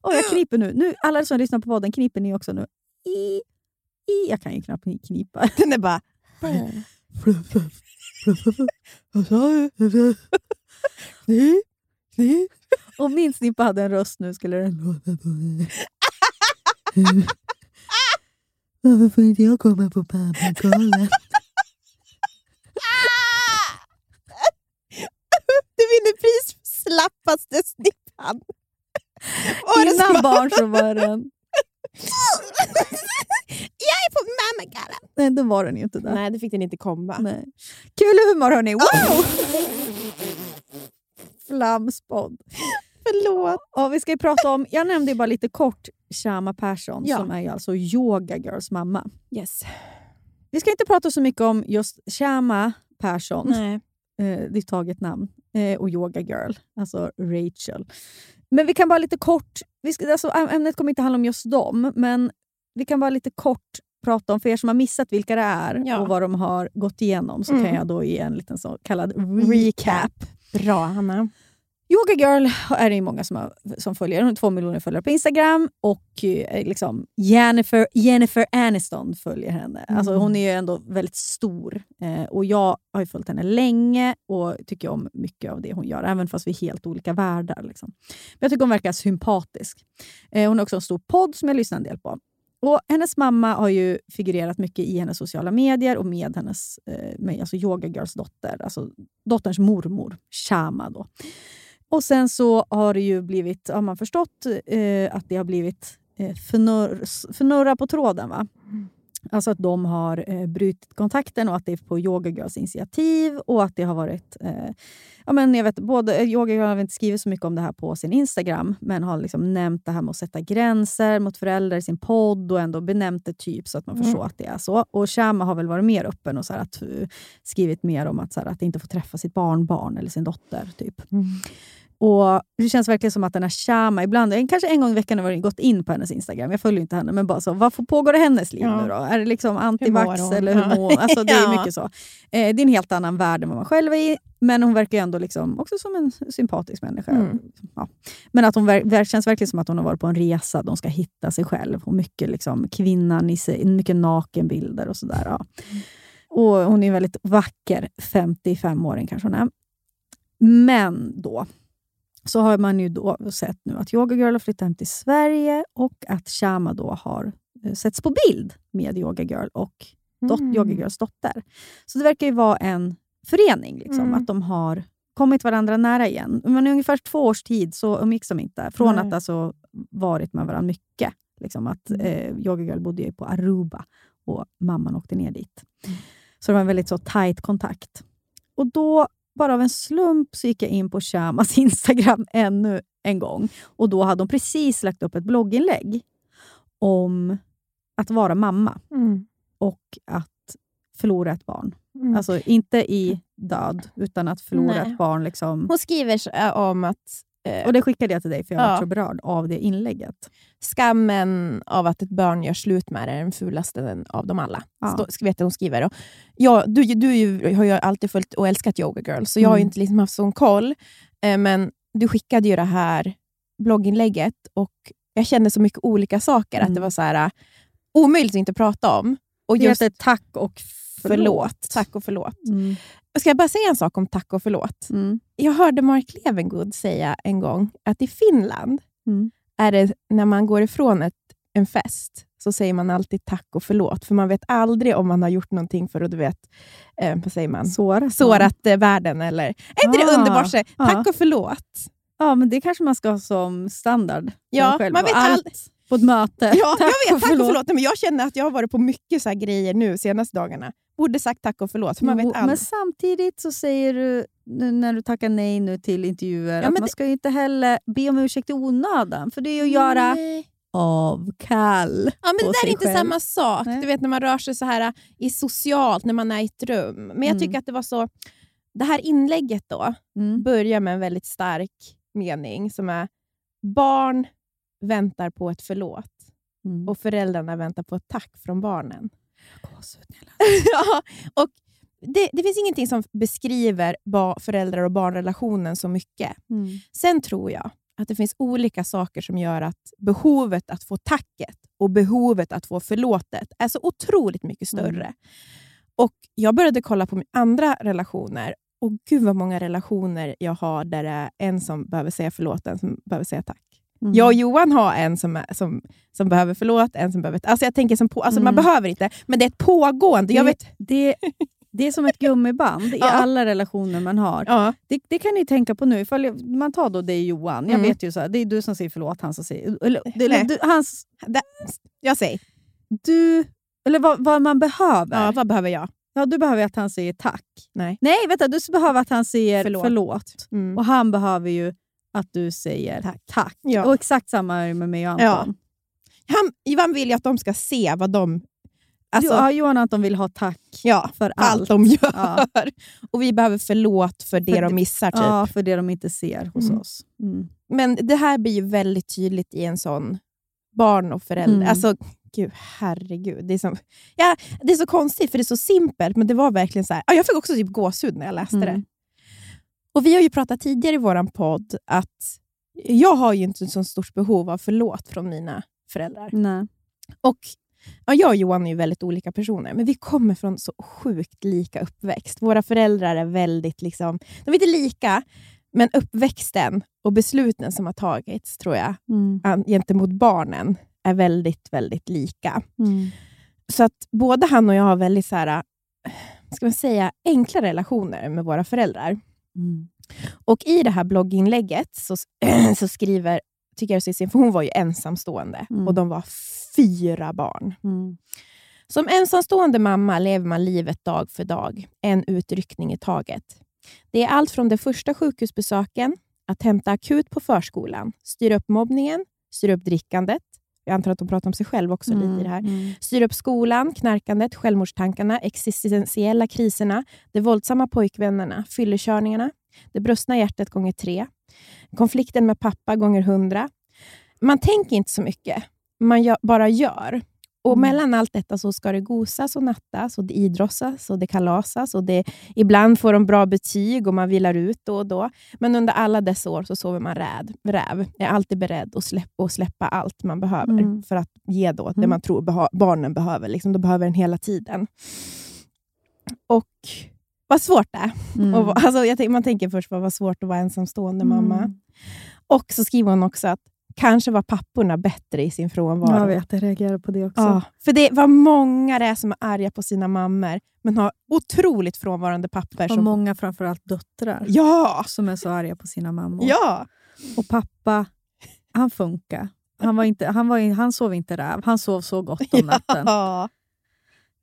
Och jag kniper nu. nu. Alla som lyssnar på podden kniper ni också nu. I... Jag kan ju knappt knipa. Den är bara... Och min snippa hade en röst nu. Skulle den... Varför får inte jag komma på Mammagalan? Du vinner pris för slappaste snippan. Innan barn så var den... Jag är på Mammagalan. Nej, då var den ju inte där. Nej, det fick den inte komma. Nej. Kul humor, hörni. Wow! Flamspodd. Förlåt. Och vi ska ju prata om, jag nämnde ju bara lite kort Shama Persson, ja. Som är ju alltså Yoga Girls mamma. Yes. Vi ska inte prata så mycket om just Shama Persson. Nej. Eh, det är taget namn. Eh, och Yoga Girl. Alltså Rachel. Men vi kan bara lite kort, vi ska, alltså, ämnet kommer inte handla om just dem, men vi kan bara lite kort prata om, för er som har missat vilka det är, ja. Och vad de har gått igenom, så mm. kan jag då ge en liten så kallad recap. Bra, Hanna. Yoga Girl är det ju många som, har, som följer, två miljoner följare på Instagram, och liksom Jennifer, Jennifer Aniston följer henne. Mm. Alltså hon är ju ändå väldigt stor, eh, och jag har ju följt henne länge och tycker om mycket av det hon gör, även fast vi är helt olika världar. Liksom. Men jag tycker hon verkar sympatisk. Eh, hon har också en stor podd som jag lyssnar en del på. Och hennes mamma har ju figurerat mycket i hennes sociala medier och med hennes, eh, med, alltså Yoga Girls dotter, alltså dotterns mormor, Shama då. Och sen så har det ju blivit, har man förstått eh, att det har blivit eh, förnör, förnörra på tråden, va? Mm. Alltså att de har eh, brutit kontakten och att det är på Yoga Girls initiativ och att det har varit, eh, ja men jag vet, både Yoga Girl har inte skrivit så mycket om det här på sin Instagram, men har liksom nämnt det här med att sätta gränser mot föräldrar i sin podd och ändå benämnt det typ så att man mm. förstår att det är så. Och Shama har väl varit mer öppen och så här att, skrivit mer om att, så här, att inte få träffa sitt barnbarn eller sin dotter typ. Mm. Och det känns verkligen som att den här Shama ibland, kanske en gång i veckan har jag gått in på hennes Instagram. Jag följer inte henne, men bara så, vad pågår det hennes liv ja. nu då? Är det liksom antivax eller hur mår? Alltså det är mycket så. Eh, det är en helt annan värld än vad man själv är i. Men hon verkar ju ändå liksom också som en sympatisk människa. Mm. Ja. Men att hon ver- känns verkligen som att hon har varit på en resa. De ska hitta sig själv. Och mycket liksom kvinnan i sig, mycket nakenbilder och sådär. Ja. Mm. Och hon är väldigt vacker, femtiofem-åring kanske hon är. Men då... Så har man ju då sett nu att Yoga Girl har flyttat hem till Sverige och att Shama då har setts på bild med Yoga Girl och dot- mm. Yoga Girls dotter. Så det verkar ju vara en förening liksom, mm. att de har kommit varandra nära igen. Men i ungefär två års tid så umgicks de inte. Från Nej. att alltså varit med varandra mycket. Liksom att eh, Yoga Girl bodde ju på Aruba och mamman åkte ner dit. Mm. Så det var en väldigt så tajt kontakt. Och då... Bara av en slump så gick jag in på Shamas Instagram ännu en gång. Och då hade de precis lagt upp ett blogginlägg om att vara mamma. Mm. Och att förlora ett barn. Mm. Alltså inte i död, utan att förlora Nej. ett barn. Liksom. Hon skriver om att... Eh, och det skickade jag till dig, för jag var ja. så berörd av det inlägget. Skammen av att ett barn gör slut med det är den fulaste av dem alla. Ja. Så, vet du, hon skriver då. Ja, du, du ju, har ju alltid följt och älskat Yoga Girl. Så jag har ju inte liksom haft sån koll. Eh, men du skickade ju det här blogginlägget. Och jag kände så mycket olika saker mm. att det var så här omöjligt att inte prata om. Och just det, tack och förlåt. förlåt. Tack och förlåt. Mm. Ska jag bara säga en sak om tack och förlåt? Mm. Jag hörde Mark Levengood säga en gång att i Finland mm. är det när man går ifrån ett, en fest så säger man alltid tack och förlåt. För man vet aldrig om man har gjort någonting för att du vet, eh, vad säger man? Sårat. Sårat eh, världen eller, är inte ah, det underbart? Tack ah. och förlåt. Ja, men det kanske man ska ha som standard. Ja, man vet aldrig. På ett möte. Ja, tack jag vet, tack och förlåt. Och förlåt. Men jag känner att jag har varit på mycket så här grejer nu senaste dagarna. Borde sagt tack och förlåt. För man vet allt. Men samtidigt så säger du när du tackar nej nu till intervjuer ja, att man det... ska ju inte heller be om ursäkt i onödan. För det är ju att göra nej. avkall. Ja, men det där är inte själv. samma sak. Nej. Du vet när man rör sig så här i socialt, när man är i ett rum. Men jag mm. tycker att det var så... Det här inlägget då mm. börjar med en väldigt stark mening som är barn väntar på ett förlåt mm. och föräldrarna väntar på ett tack från barnen. Ja, och det, det finns ingenting som beskriver ba, föräldrar och barnrelationen så mycket. Mm. Sen tror jag att det finns olika saker som gör att behovet att få tacket och behovet att få förlåtet är så otroligt mycket större. Mm. Och jag började kolla på andra relationer. Och gud vad många relationer jag har där det är en som behöver säga förlåt, en som behöver säga tack. Mm. Jag och Johan har en som, som, som behöver förlåt, en som behöver... Alltså jag tänker som på... Alltså mm. man behöver inte, men det är ett pågående. Jag det, vet... det, det är som ett gummiband i ja. alla relationer man har. Ja. Det, det kan ni tänka på nu. Ifall man tar då dig Johan. Jag mm. vet ju så här, det är du som säger förlåt, han som säger... Eller, eller, du, hans, det, jag säger. Du... Eller vad, vad man behöver. Ja, vad behöver jag? Ja, du behöver att han säger tack. Nej, Nej vänta, du behöver att han säger förlåt. förlåt. Mm. Och han behöver ju att du säger tack. tack. Ja. Och exakt samma är med mig och Anton. Ja. Han, Ivan vill ju att de ska se vad de... Alltså, ja, Johan och Anton vill ha tack ja, för allt. allt de gör. Ja. Och vi behöver förlåt för det för de missar. Typ. Ja, för det de inte ser hos mm. oss. Mm. Men det här blir ju väldigt tydligt i en sån barn och förälder. Mm. Alltså... Gud, herregud. Det är, som, ja, det är så konstigt för det är så simpelt. Men det var verkligen så här. Jag fick också typ gåshud när jag läste mm. det. Och vi har ju pratat tidigare i våran podd att jag har ju inte ett så stort behov av förlåt från mina föräldrar. Nej. Och ja, jag och Johan är ju väldigt olika personer. Men vi kommer från så sjukt lika uppväxt. Våra föräldrar är väldigt liksom... De är inte lika. Men uppväxten och besluten som har tagits tror jag mm. gentemot barnen är väldigt, väldigt lika. Mm. Så att både han och jag har väldigt så här, ska man säga, enkla relationer med våra föräldrar. Mm. Och i det här blogginlägget så, så skriver, tycker jag att hon var ju ensamstående. Mm. Och de var fyra barn. Mm. Som ensamstående mamma lever man livet dag för dag. En utryckning i taget. Det är allt från de första sjukhusbesöken, att hämta akut på förskolan, styra upp mobbningen, styra upp drickandet. Jag antar att de pratar om sig själv också mm, lite i det här. Mm. Styr upp skolan, knarkandet, självmordstankarna, existentiella kriserna, de våldsamma pojkvännerna, fyllekörningarna, det bröstna hjärtat gånger tre, konflikten med pappa gånger hundra. Man tänker inte så mycket, man gör, bara gör. Och mm. mellan allt detta så ska det gosas och nattas och det idrossas och det kalasas. Och det, ibland får de bra betyg och man vilar ut då och då. Men under alla dessa år så sover man räd, räv. Är alltid beredd att släppa, och släppa allt man behöver mm. för att ge då det mm. man tror beha- barnen behöver. Liksom, de behöver den hela tiden. Och vad svårt det är. Mm. Och, alltså, jag tänk, man tänker först vad svårt att vara ensamstående mm. mamma. Och så skriver hon också att kanske var papporna bättre i sin frånvaro. Jag vet, jag reagerar på det också. Ja, för det var många det som är arga på sina mammor. Men har otroligt frånvarande pappor. Som... Många framförallt döttrar. Ja! Som är så arga på sina mammor. Ja! Och pappa, han funkar. Han, var inte, han, var, han sov inte räv. Han sov så gott om natten. Ja.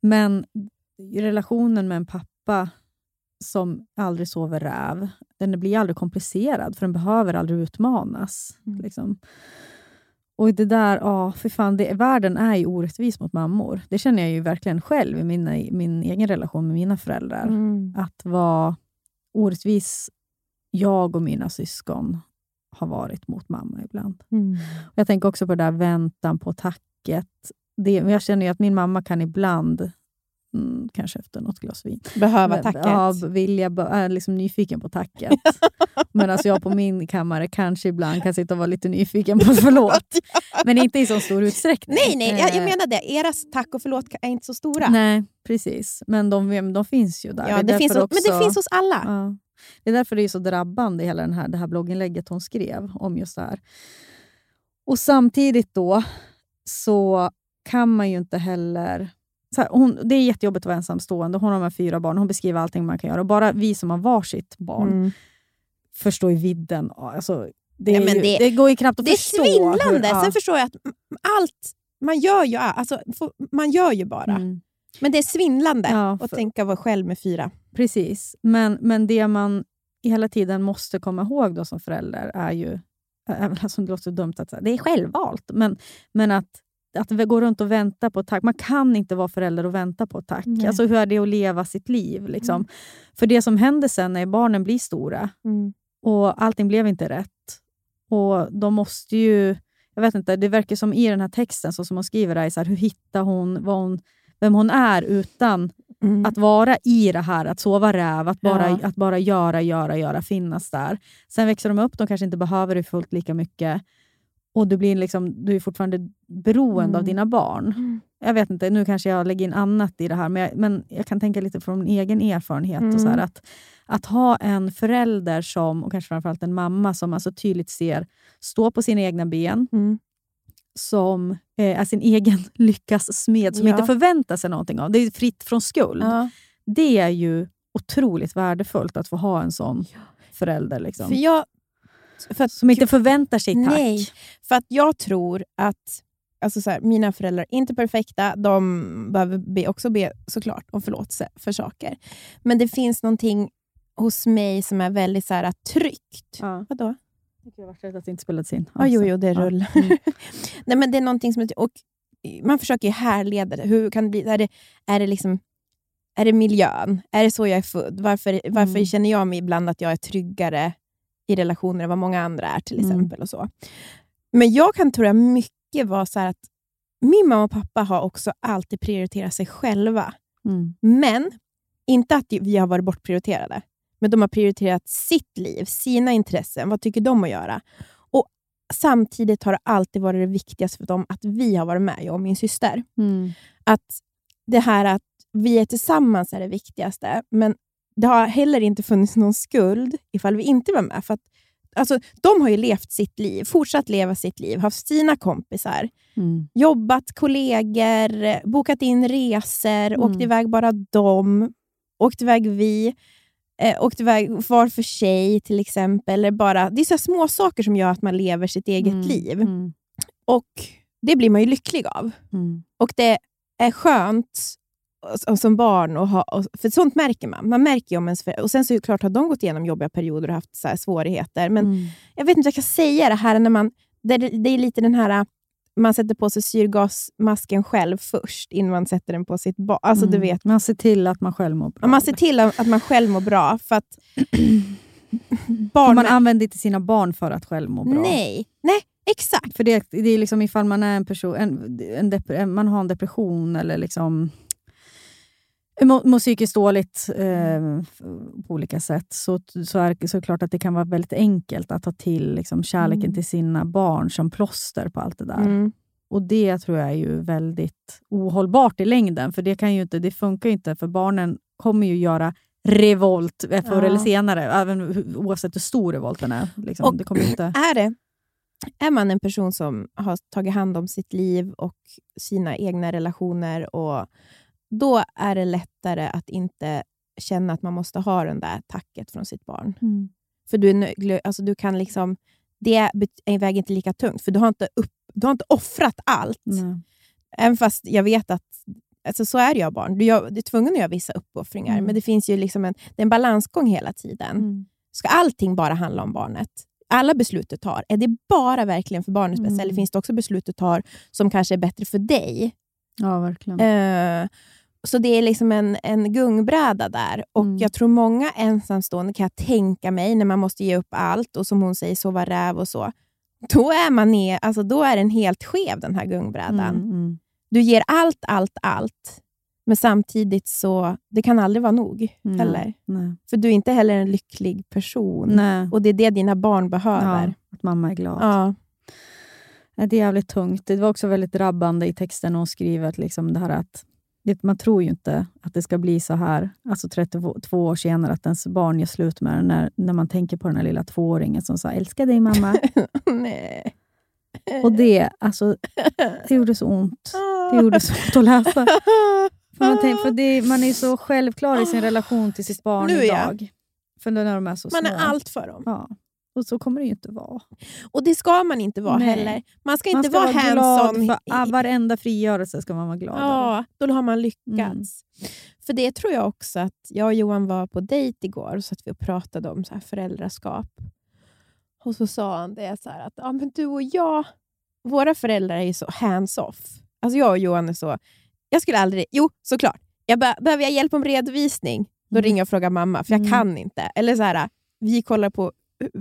Men relationen med en pappa som aldrig sover räv, den blir aldrig komplicerad för den behöver aldrig utmanas mm. liksom. Och det där, ja, för fan, det, världen är ju orättvis mot mammor. Det känner jag ju verkligen själv i mina, min egen relation med mina föräldrar mm. att vad orättvis jag och mina syskon har varit mot mamma ibland mm. och jag tänker också på det där väntan på tacket. Det, jag känner ju att min mamma kan ibland Mm, kanske efter något glas vin. Behöva tacket. Ja, vilja, är liksom nyfiken på tacket. Men alltså jag på min kammare kanske ibland kan sitta och vara lite nyfiken på förlåt. Men inte i så stor utsträckning. Nej, nej, jag, jag menar det. Eras tack och förlåt är inte så stora. Nej, precis. Men de, de finns ju där. Ja, det det finns hos, också, men det finns hos alla. Ja. Det är därför det är så drabbande hela den här, det här blogginlägget hon skrev om just det här. Och samtidigt då så kan man ju inte heller... Så här, hon, det är jättejobbigt att vara ensamstående. Hon har med fyra barn. Hon beskriver allting man kan göra. Och bara vi som har varsitt barn mm. förstår ju vidden. Alltså, det, ja, men ju, det, det går ju knappt att det förstå. Det är svindlande. Hur, ja. Sen förstår jag att allt man gör ju, alltså, man gör ju bara. Mm. Men det är svindlande ja, för, att tänka vara själv med fyra. Precis. Men, men det man hela tiden måste komma ihåg då som förälder är ju, alltså, det låter så dumt att säga, det är självvalt. Men, men att Att gå runt och vänta på tack. Man kan inte vara förälder och vänta på tack. Nej. Alltså hur är det att leva sitt liv? Liksom? Mm. För det som händer sen när barnen blir stora. Mm. Och allting blev inte rätt. Och de måste ju... Jag vet inte, det verkar som i den här texten så som hon skriver där. Så här, hur hittar hon, vad hon vem hon är utan mm. att vara i det här. Att sova räv. Att bara, ja. att bara göra, göra, göra. Finnas där. Sen växer de upp. De kanske inte behöver det fullt lika mycket. Och du blir liksom, du är fortfarande beroende mm. av dina barn. Mm. Jag vet inte, nu kanske jag lägger in annat i det här. Men jag, men jag kan tänka lite från min egen erfarenhet. Mm. Och så här, att, att ha en förälder som, och kanske framförallt en mamma som alltså tydligt ser, stå på sina egna ben. Mm. Som eh, är sin egen lyckas smed. Som ja. inte förväntar sig någonting av. Det är fritt från skuld. Ja. Det är ju otroligt värdefullt att få ha en sån ja. förälder. Liksom. För jag... För att, som inte förväntar sig tack. Nej, för att jag tror att alltså så här, mina föräldrar är inte perfekta. De behöver be, också be såklart om förlåtelse för saker. Men det finns någonting hos mig som är väldigt så här, tryggt. Ja. Vadå? Jag var rädd att det inte spelades in. Ah, jo, jo, det är rull. Ja. Mm. Nej, men det är någonting som... Och man försöker ju härleda det. Hur kan det bli? Är det, är det liksom... Är det miljön? Är det så jag är född? Varför, varför mm. känner jag mig ibland att jag är tryggare i relationer än vad många andra är till exempel mm. och så. Men jag kan tro att mycket var så här att min mamma och pappa har också alltid prioriterat sig själva. Mm. Men inte att vi har varit bortprioriterade. Men de har prioriterat sitt liv, sina intressen. Vad tycker de att göra? Och samtidigt har det alltid varit det viktigaste för dem att vi har varit med, jag och min syster. Mm. Att det här att vi är tillsammans är det viktigaste. Men det har heller inte funnits någon skuld ifall vi inte var med. För att, alltså, de har ju levt sitt liv, fortsatt leva sitt liv, haft sina kompisar, mm. jobbat, kollegor, bokat in resor, mm. åkt iväg bara de, åkt iväg vi, eh, åkt iväg var för sig till exempel. Eller bara, det är så små saker som gör att man lever sitt eget mm. liv. Mm. Och det blir man ju lycklig av. Mm. Och det är skönt och som barn och, ha, och för sånt märker man man märker ju om ens för, och sen så är det klart har de gått igenom jobbiga perioder och haft så här svårigheter men mm. jag vet inte jag kan säga det här när man det, det är lite den här man sätter på sig syrgasmasken själv först innan man sätter den på sitt barn alltså mm. du vet man ser till att man själv mår bra man ser till att man själv mår bra för att barn man använder inte sina barn för att själv må bra nej nej exakt för det, det är liksom ifall man är en person en, en dep- man har en depression eller liksom mår psykiskt dåligt eh, på olika sätt så, så är det såklart att det kan vara väldigt enkelt att ta till liksom, kärleken mm. till sina barn som plåster på allt det där mm. och det tror jag är ju väldigt ohållbart i längden för det kan ju inte, det funkar ju inte för barnen kommer ju göra revolt förr ja. eller senare även oavsett hur stor revolten är liksom. Och det kommer inte... är det är man en person som har tagit hand om sitt liv och sina egna relationer och då är det lättare att inte känna att man måste ha den där tacket från sitt barn. Mm. För du, är, alltså du kan liksom, det är vägen inte lika tungt. För du har inte, upp, du har inte offrat allt. Mm. Även fast jag vet att, alltså så är jag barn. Du, jag, du är tvungen att göra vissa uppoffringar. Mm. Men det finns ju liksom en, det är en balansgång hela tiden. Mm. Ska allting bara handla om barnet? Alla beslut du tar, är det bara verkligen för barnets bästa? Mm. Eller finns det också beslut du tar som kanske är bättre för dig? Ja, verkligen. Uh, Så det är liksom en, en gungbräda där. Och mm. jag tror många ensamstående kan jag tänka mig när man måste ge upp allt. Och som hon säger, sova räv och så. Då är man ner, alltså då är den helt skev den här gungbrädan. Mm, mm. Du ger allt, allt, allt. Men samtidigt så, det kan aldrig vara nog nej, heller. Nej. För du är inte heller en lycklig person. Nej. Och det är det dina barn behöver. Ja, att mamma är glad. Ja. Det är jävligt tungt. Det var också väldigt drabbande i texten hon skriver att liksom det här att man tror ju inte att det ska bli så här. Alltså trettiotvå år senare att ens barn gör slut med den. När, när man tänker på den här lilla tvååringen som sa, älskar dig mamma. Nej. Och det, alltså, det gjorde så ont. Det gjorde så ont att läsa. För man, tänker, för det, man är ju så självklar i sin relation till sitt barn nu idag. För när de är så små. Man är allt för dem. Ja. Och så kommer det ju inte vara. Och det ska man inte vara nej, heller. Man ska inte man ska vara, vara handsome. Glad för varenda frigörelse ska man vara glad. Ja, då har man lyckats. Mm. För det tror jag också att jag och Johan var på dejt igår. Så att vi pratade om så här föräldraskap. Och så sa han det så här att ja, men du och jag, våra föräldrar är ju så hands off. Alltså jag och Johan är så, jag skulle aldrig, jo såklart. Jag be- behöver jag hjälp om redovisning? Då mm. ringer jag och frågar mamma, för jag mm. kan inte. Eller så här, vi kollar på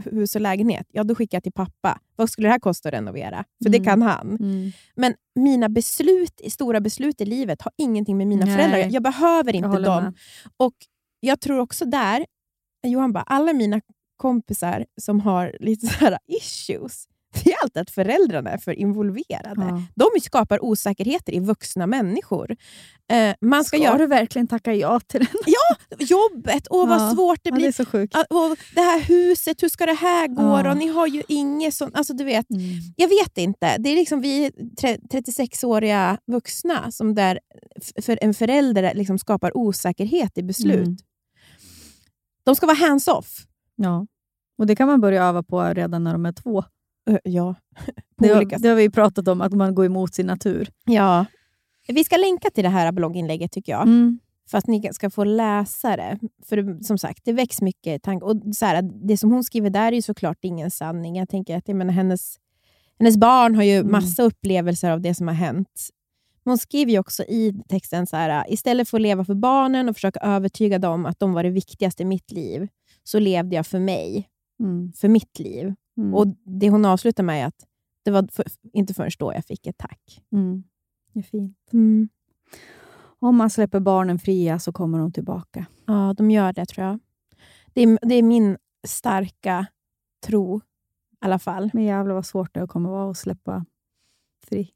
hus och lägenhet, ja då skickar jag till pappa. Vad skulle det här kosta att renovera? För mm. det kan han. Mm. Men mina beslut, stora beslut i livet har ingenting med mina nej, föräldrar. Jag behöver inte jag dem. Med. Och jag tror också där, Johan bara, alla mina kompisar som har lite så här issues, det är alltid att föräldrarna är för involverade. Ja. De skapar osäkerheter i vuxna människor. Eh, man ska ska göra... du verkligen tacka ja till den? Ja, jobbet. Åh, vad ja, svårt det blir. Ja, det är så sjukt. Och det här huset, hur ska det här gå? Ja. Och ni har ju inget sånt. Alltså, du vet. Mm. Jag vet inte. Det är liksom vi trettiosex-åriga vuxna som där för en förälder liksom skapar osäkerhet i beslut. Mm. De ska vara hands-off. Ja, och det kan man börja öva på redan när de är två. Ja, på det, olika. Det har vi pratat om, att man går emot sin natur. Ja, vi ska länka till det här blogginlägget tycker jag. Mm. För att ni ska få läsa det. För som sagt, det väcks mycket tankar. Och så här, det som hon skriver där är ju såklart ingen sanning. Jag tänker att jag menar, hennes, hennes barn har ju massa mm. upplevelser av det som har hänt. Men hon skriver ju också i texten så här, istället för att leva för barnen och försöka övertyga dem att de var det viktigaste i mitt liv, så levde jag för mig. Mm. För mitt liv. Mm. Och det hon avslutar med är att det var för, inte förrän då jag fick ett tack. Mm. Det är fint. Mm. Om man släpper barnen fria så kommer de tillbaka. Ja, de gör det tror jag. Det är, det är min starka tro i alla fall. Men jävlar vad svårt det kommer vara att släppa fri.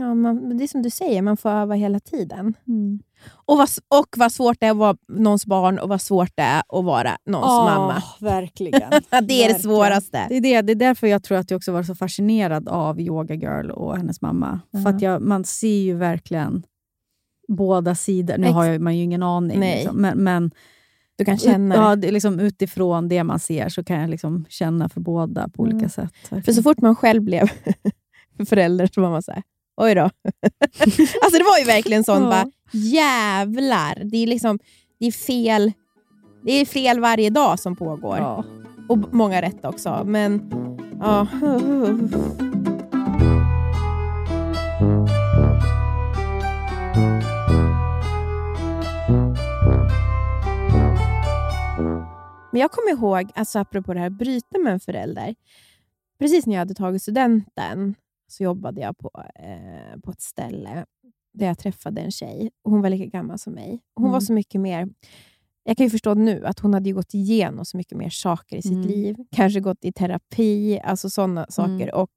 Ja, man, det är som du säger, man får öva hela tiden. Mm. Och, vad, och vad svårt det är att vara någons barn och vad svårt det är att vara någons oh, mamma. Verkligen. det är verkligen. Det svåraste. Det är, det, det är därför jag tror att jag också var så fascinerad av Yoga Girl och hennes mamma. Mm. För att jag, man ser ju verkligen båda sidor. Nu Ex- har jag, man ju ingen aning. Liksom. Men, men du kan känna ut, ja, det, liksom, utifrån det man ser så kan jag liksom känna för båda på mm. olika sätt. Verkligen. För så fort man själv blev förälder så var man så här. Oj då. Alltså det var ju verkligen sån ja. Bara, jävlar. Det är liksom, det är fel. Det är fel varje dag som pågår. Ja. Och många rätt också. Men, ja. Men jag kommer ihåg, alltså apropå det här bryta med en förälder. Precis när jag hade tagit studenten. Så jobbade jag på, eh, på ett ställe där jag träffade en tjej. Och hon var lika gammal som mig. Hon mm. var så mycket mer... Jag kan ju förstå nu att hon hade ju gått igenom så mycket mer saker i sitt mm. liv. Kanske gått i terapi, alltså sådana saker. Mm. Och,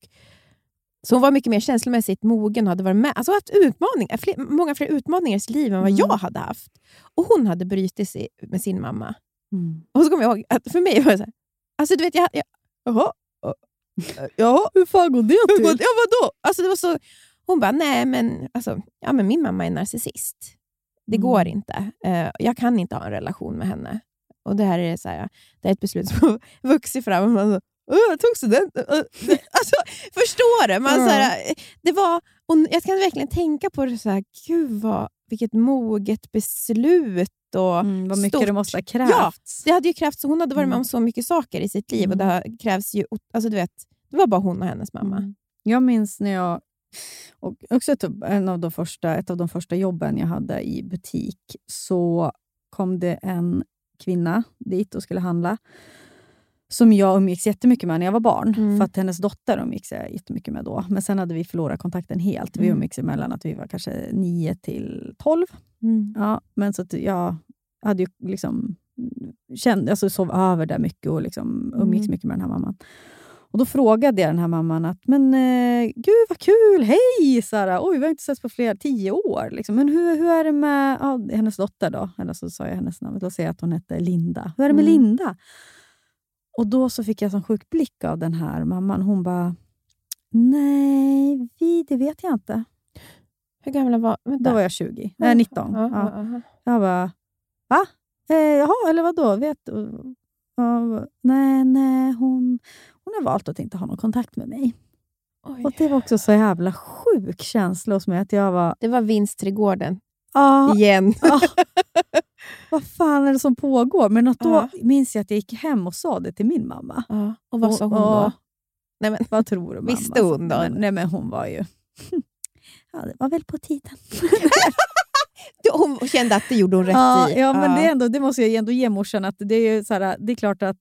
så hon var mycket mer känslomässigt mogen och hade varit med. Alltså haft utmaningar, fler, många fler utmaningar i sitt liv än vad mm. jag hade haft. Och hon hade brutit sig med sin mamma. Mm. Och så kommer jag ihåg att för mig var det så här... Alltså du vet, jag... jag jaha. Ja, hur fan går det till? Ja, vadå? Alltså det var så... Hon bara, nej men, alltså, ja, men min mamma är narcissist. Det mm. går inte. Uh, jag kan inte ha en relation med henne. Och det här är så här, det är ett beslut som vuxit fram. Och man så, jag tog studenten. Alltså, förstår du? Man, mm. så här, det var, och jag kan verkligen tänka på det så här, gud vad, vilket moget beslut. Och mm, vad mycket stort. Det måste ha krävts. Ja, det hade ju krävts. Hon hade varit med om så mycket saker i sitt liv. Mm. Och det här krävs ju, alltså du vet, det var bara hon och hennes mamma. Jag minns när jag, och också typ en av de första, ett av de första jobben jag hade i butik. Så kom det en kvinna dit och skulle handla. som jag umgicks jättemycket med när jag var barn. Mm. För att hennes dotter umgicks jag jättemycket med då. Men sen hade vi förlorat kontakten helt. Vi umgicks mellan att vi var kanske nio till tolv. Mm. Ja, men så att jag hade ju liksom kände, alltså sov över där mycket och liksom umgicks mm. mycket med den här mamman. Och då frågade jag den här mamman att, men eh, gud vad kul, hej Sara, oj vi har inte setts på fler tio år. Liksom. Men hur, hur är det med ja, hennes dotter då? Eller så sa jag hennes namn, låt säga att hon hette Linda. Hur är det med mm. Linda? Och då så fick jag en sjuk blick av den här mamman. Hon bara, nej vi, det vet jag inte. Hur gamla var, vänta. Då var jag tjugo, nej äh, nitton. Ja, ja. Ja. Jag bara, va? Eh, jaha, eller vadå? Vet du? Av, nej, nej, hon, hon har valt att inte ha någon kontakt med mig. Oj. Och det var också så jävla sjuk känsla hos mig att jag var... Det var Vinsträdgården. Ah, igen. Ah, vad fan är det som pågår? Men att då ah. minns jag att jag gick hem och sa det till min mamma. Ah. Och vad sa hon och, då? Nej, men, vad tror du mamma? Visste hon då? Men, nej men hon var ju... ja, det var väl på tiden. Hon kände att det gjorde hon rätt ja, i. Ja, men ja. Det, är ändå, det måste jag ändå ge morsan. Att det, är ju så här, det är klart att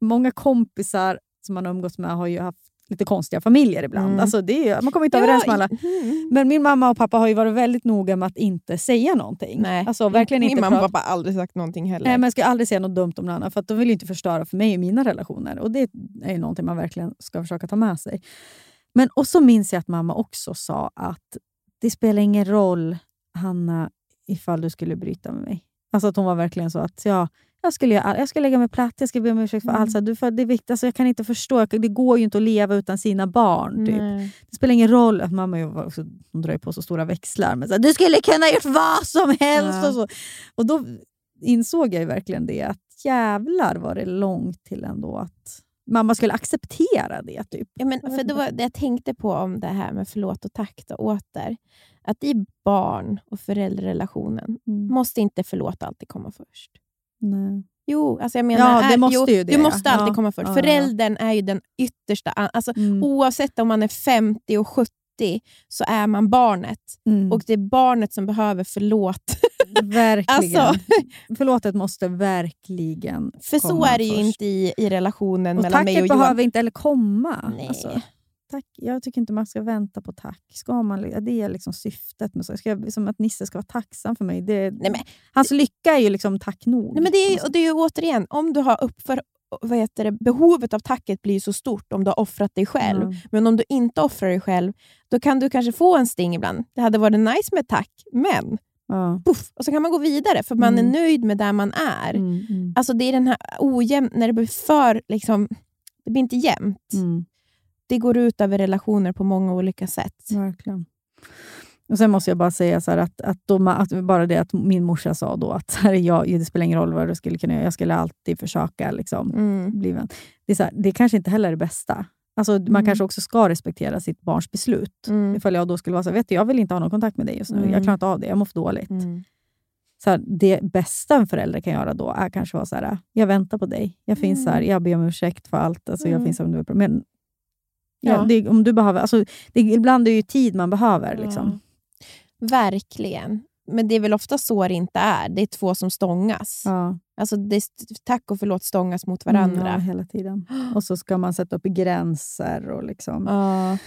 många kompisar som man har umgåtts med har ju haft lite konstiga familjer ibland. Mm. Alltså det är, man kommer inte överens ja. med alla. Mm. Men min mamma och pappa har ju varit väldigt noga med att inte säga någonting. Nej. Alltså, verkligen min inte mamma och pappa har aldrig sagt någonting heller. Nej, men jag ska aldrig säga något dumt om någon annan. För att de vill ju inte förstöra för mig och mina relationer. Och det är ju någonting man verkligen ska försöka ta med sig. Men, och så minns jag att mamma också sa att det spelar ingen roll Hanna, ifall du skulle bryta med mig. Alltså att hon var verkligen så att ja, jag skulle jag ska lägga mig platt, jag ska be om ursäkt för mm. allt så du för det är viktigt, alltså jag kan inte förstå, det går ju inte att leva utan sina barn typ. Nej. Det spelar ingen roll att mamma ju också hon drar på så stora växlar men så här, du skulle kunna gjort vad som helst ja. och så. Och då insåg jag ju verkligen det att jävlar var det långt till ändå att mamma skulle acceptera det typ. Ja men för det var det jag tänkte på om det här med förlåt och tack och åter. Att i barn- och föräldrarrelationen mm. måste inte förlåt alltid komma först. Nej. Jo, alltså jag menar... Ja, det är, måste jo, ju det. Du måste alltid ja. komma först. Ja. Föräldern är ju den yttersta... Alltså, mm. oavsett om man är femtio och sjuttio så är man barnet. Mm. Och det är barnet som behöver förlåt. Verkligen. Alltså. Förlåtet måste verkligen för komma så är det ju först. Inte i, i relationen och mellan mig och Johan. Och tacket behöver inte eller komma. Nej. Alltså. Tack. Jag tycker inte man ska vänta på tack. Ska man, det är liksom syftet med så. Ska jag, som att Nisse ska vara tacksam för mig. Det, nej men, hans lycka är ju liksom tack nog. Nej men det är, och det är ju återigen, om du har uppför, vad heter det, behovet av tacket blir så stort om du har offrat dig själv. Mm. Men om du inte offrar dig själv, då kan du kanske få en sting ibland. Det hade varit nice med tack, men... Ja. Puff, och så kan man gå vidare för man mm. är nöjd med där man är. Mm, mm. Alltså det är den här ojämn, när det blir för liksom, det blir inte jämnt. Mm. Det går ut över relationer på många olika sätt. Verkligen. Och sen måste jag bara säga så här att, att, de, att bara det att min morsa sa då att här, jag, det spelar ingen roll vad du skulle kunna göra. Jag skulle alltid försöka liksom mm. bli vän. Det är så här, det är kanske inte heller det bästa. Alltså man mm. kanske också ska respektera sitt barns beslut. Mm. Ifall jag då skulle vara så här, vet du, jag vill inte ha någon kontakt med dig just nu. Mm. Jag klarar inte av det, jag mår för dåligt. Mm. Så här, det bästa en förälder kan göra då är kanske vara så här, jag väntar på dig. Jag finns mm. här, jag ber om ursäkt för allt. Alltså mm. jag finns här om du är bra. Men ja. Ja, det, om du behöver, alltså, det, ibland är det ju tid man behöver liksom. Ja. Verkligen. Men det är väl ofta så det inte är. Det är två som stångas. Ja. Alltså det är tack och förlåt stångas mot varandra. Mm, ja, hela tiden. Och så ska man sätta upp gränser och liksom. Ja.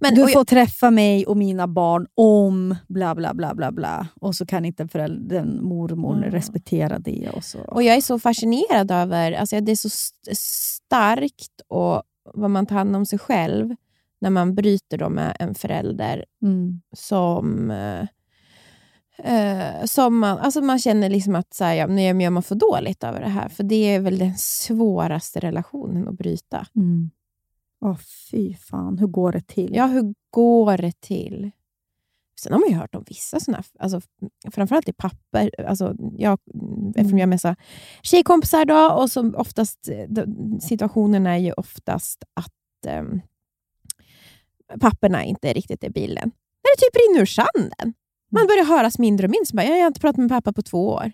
Men, du får jag... träffa mig och mina barn om bla bla bla bla bla. Och så kan inte föräldern, mormor mm. respektera det. Och, så. Och jag är så fascinerad över, alltså det är så st- starkt och vad man tar hand om sig själv när man bryter då med en förälder mm. som eh, som man, alltså man känner liksom att så här, ja, nu gör man för dåligt över det här för det är väl den svåraste relationen att bryta. Mm. Åh, fy fan, hur går det till? Ja, hur går det till? Sen har man ju hört om vissa sådana, alltså framförallt i papper, alltså jag, eftersom jag mässar tjejkompisar då, och som oftast situationen är ju oftast att um, papperna inte riktigt är bilen. När det typ rinner ur sanden. Man börjar höras mindre och minst. Jag har inte pratat med pappa på två år.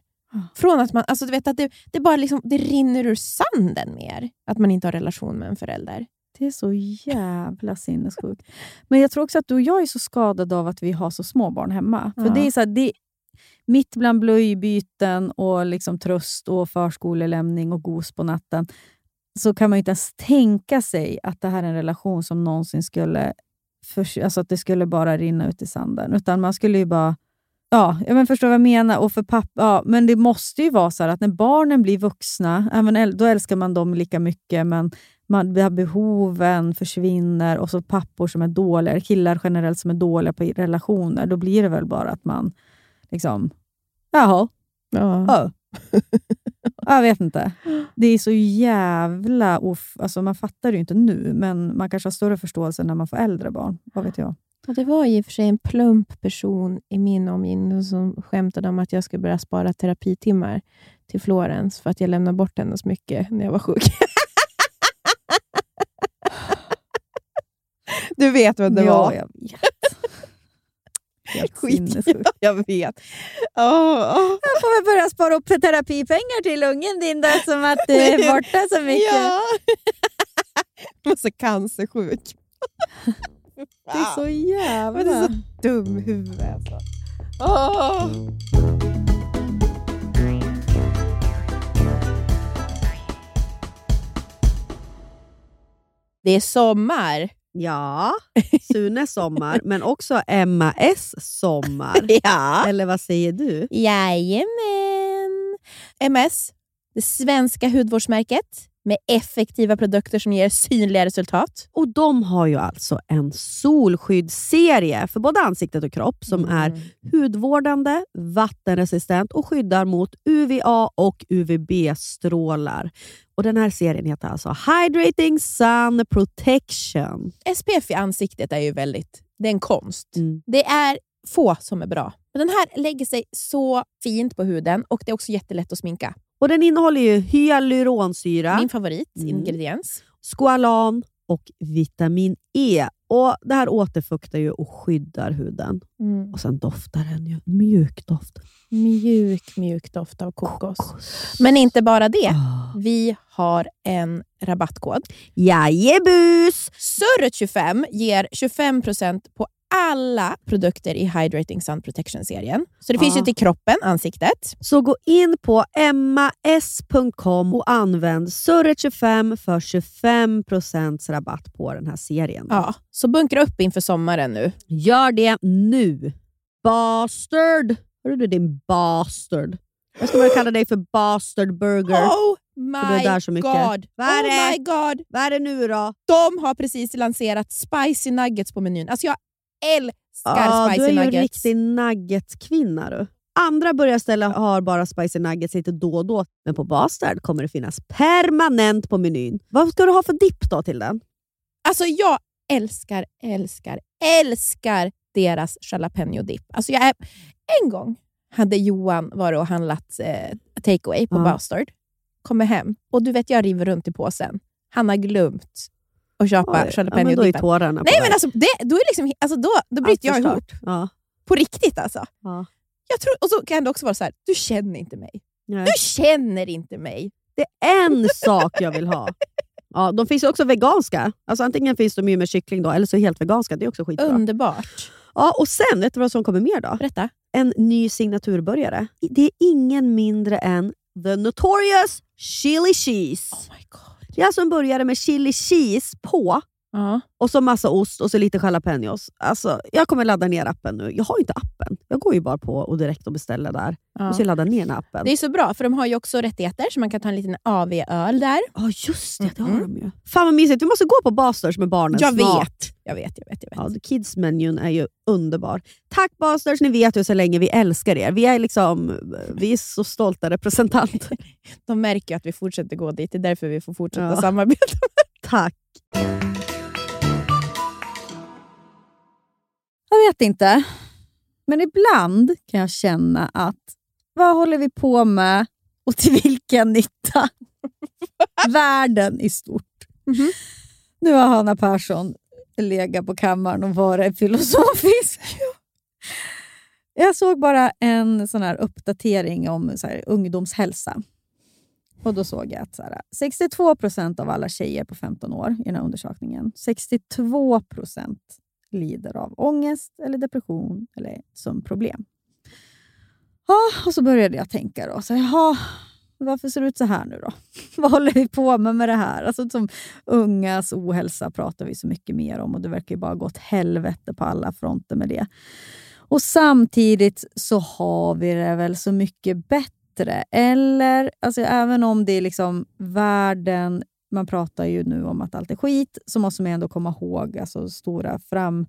Från att man, alltså du vet att det, det bara liksom, det rinner ur sanden mer. Att man inte har relation med en förälder. Det är så jävla sinnessjukt. Men jag tror också att du och jag är så skadade av att vi har så små barn hemma. För ja. Det är så här, det är mitt bland blöjbyten och liksom tröst och förskolelämning och gos på natten. så kan man ju inte ens tänka sig att det här är en relation som någonsin skulle för, alltså att det skulle bara rinna ut i sanden, utan man skulle ju bara ja, jag men förstår vad jag menar. Och för pappa, ja, men det måste ju vara så här att när barnen blir vuxna, även då älskar man dem lika mycket, men man, behoven försvinner. Och så pappor som är dåliga, killar generellt som är dåliga på relationer, då blir det väl bara att man liksom, jaha, ja. Oh. Jag vet inte. Det är så jävla off. Alltså man fattar ju inte nu, men man kanske har större förståelse när man får äldre barn. Vad vet jag. Ja, det var i och för sig en plump person i min omgivning som skämtade om att jag skulle börja spara terapitimmar till Florens för att jag lämnade bort henne så mycket när jag var sjuk. Du vet vad det ja, var. Jag vet. Helt skit, jag, jag vet. Oh, oh. Jag får väl börja spara upp terapipengar till ungen din då, som att du är borta så mycket. Ja. Och så cancersjuk. Det är så jävla. Det är så dum huvud alltså. Oh. Det är sommar. Ja, Sunes sommar, men också Emma S sommar. Ja. Eller vad säger du? Jajamän. Emma S, det svenska hudvårdsmärket med effektiva produkter som ger synliga resultat. Och de har ju alltså en solskyddsserie för både ansiktet och kropp som mm. är hudvårdande, vattenresistent och skyddar mot U V A och U V B-strålar. Och den här serien heter alltså Hydrating Sun Protection. S P F i ansiktet är ju väldigt, det är en konst. Mm. Det är få som är bra. Men den här lägger sig så fint på huden och det är också jättelätt att sminka. Och den innehåller ju hyaluronsyra. Min favorit mm. ingrediens. Squalan och vitamin E. Och det här återfuktar ju och skyddar huden. Mm. Och sen doftar den ju. Mjuk doft. Mjuk, mjuk doft av kokos. kokos. Men inte bara det. Oh. Vi har en rabattkod. Jajebus! Surret tjugofem ger tjugofem procent på alla produkter i Hydrating Sun Protection-serien. Så det ja. finns ju till kroppen, ansiktet. Så gå in på emmas punkt com och använd Surret tjugofem för tjugofem procent rabatt på den här serien. Ja, så bunkra upp inför sommaren nu. Gör det nu. Bastard! Hör du din bastard? Jag ska bara kalla dig för Bastard Burger. Oh my god. Vad är det? Oh my god. Vad är det nu då? De har precis lanserat Spicy Nuggets på menyn. Alltså jag älskar ah, spicy nuggets. Du är ju en riktig nuggetkvinna du. Andra börjarställen har bara spicy nuggets lite då och då. Men på Bastard kommer det finnas permanent på menyn. Vad ska du ha för dipp då till den? Alltså jag älskar, älskar, älskar deras jalapeno dipp. Alltså jag är... En gång hade Johan varit och handlat eh, takeaway på ah. Bastard. Kommer hem. Och du vet jag river runt i påsen. Han har glömt. Och köpa jalapeno ja, dippen. Nej där. Men alltså, det, då, är liksom, alltså då, då bryter allt jag ihop. Ja. På riktigt alltså. Ja. Jag tror, och så kan det också vara så här, du känner inte mig. Nej. Du känner inte mig. Det är en sak jag vill ha. Ja, de finns också veganska. Alltså antingen finns de ju med kyckling då, eller så helt veganska. Det är också skitbra. Underbart. Ja, och sen, vet du vad som kommer mer då? Berätta. En ny signaturbörjare. Det är ingen mindre än The Notorious Chili Cheese. Oh my god. Det är alltså en burgare med chili cheese på. Uh-huh. Och så massa ost och så lite jalapenos. Alltså, jag kommer ladda ner appen nu. Jag har ju inte appen. Jag går ju bara på och direkt och beställer där. Uh-huh. Och så laddar ner appen. Det är så bra, för de har ju också rättigheter. Så man kan ta en liten A V-öl där. Ja, oh, just det. Det har mm-hmm. de ju. Fan vad mysigt. Vi måste gå på Bastards med barnen. Jag snart. vet. Jag vet, jag vet, jag vet. Ja, kids-menyn är ju underbar. Tack Bastards, ni vet ju så länge vi älskar er. Vi är liksom, vi är så stolta representanter. De märker ju att vi fortsätter gå dit. Det är därför vi får fortsätta ja. samarbeta. Tack. Jag vet inte. Men ibland kan jag känna att vad håller vi på med och till vilken nytta? Världen i stort. Mm-hmm. Nu har Hanna Persson legat på kammaren och varit filosofisk. Jag såg bara en sån här uppdatering om så här, ungdomshälsa. Och då såg jag att så här, sextiotvå procent av alla tjejer på femton år i den här undersökningen. sextiotvå procent lider av ångest eller depression eller som problem. Ja, och så började jag tänka då. Så, ja, varför ser det ut så här nu då? Vad håller vi på med med det här? Alltså som ungas ohälsa pratar vi så mycket mer om, och det verkar ju bara gått helvete på alla fronter med det. Och samtidigt så har vi det väl så mycket bättre. Eller, alltså även om det är liksom världen, man pratar ju nu om att allt är skit, så måste man ändå komma ihåg alltså stora fram...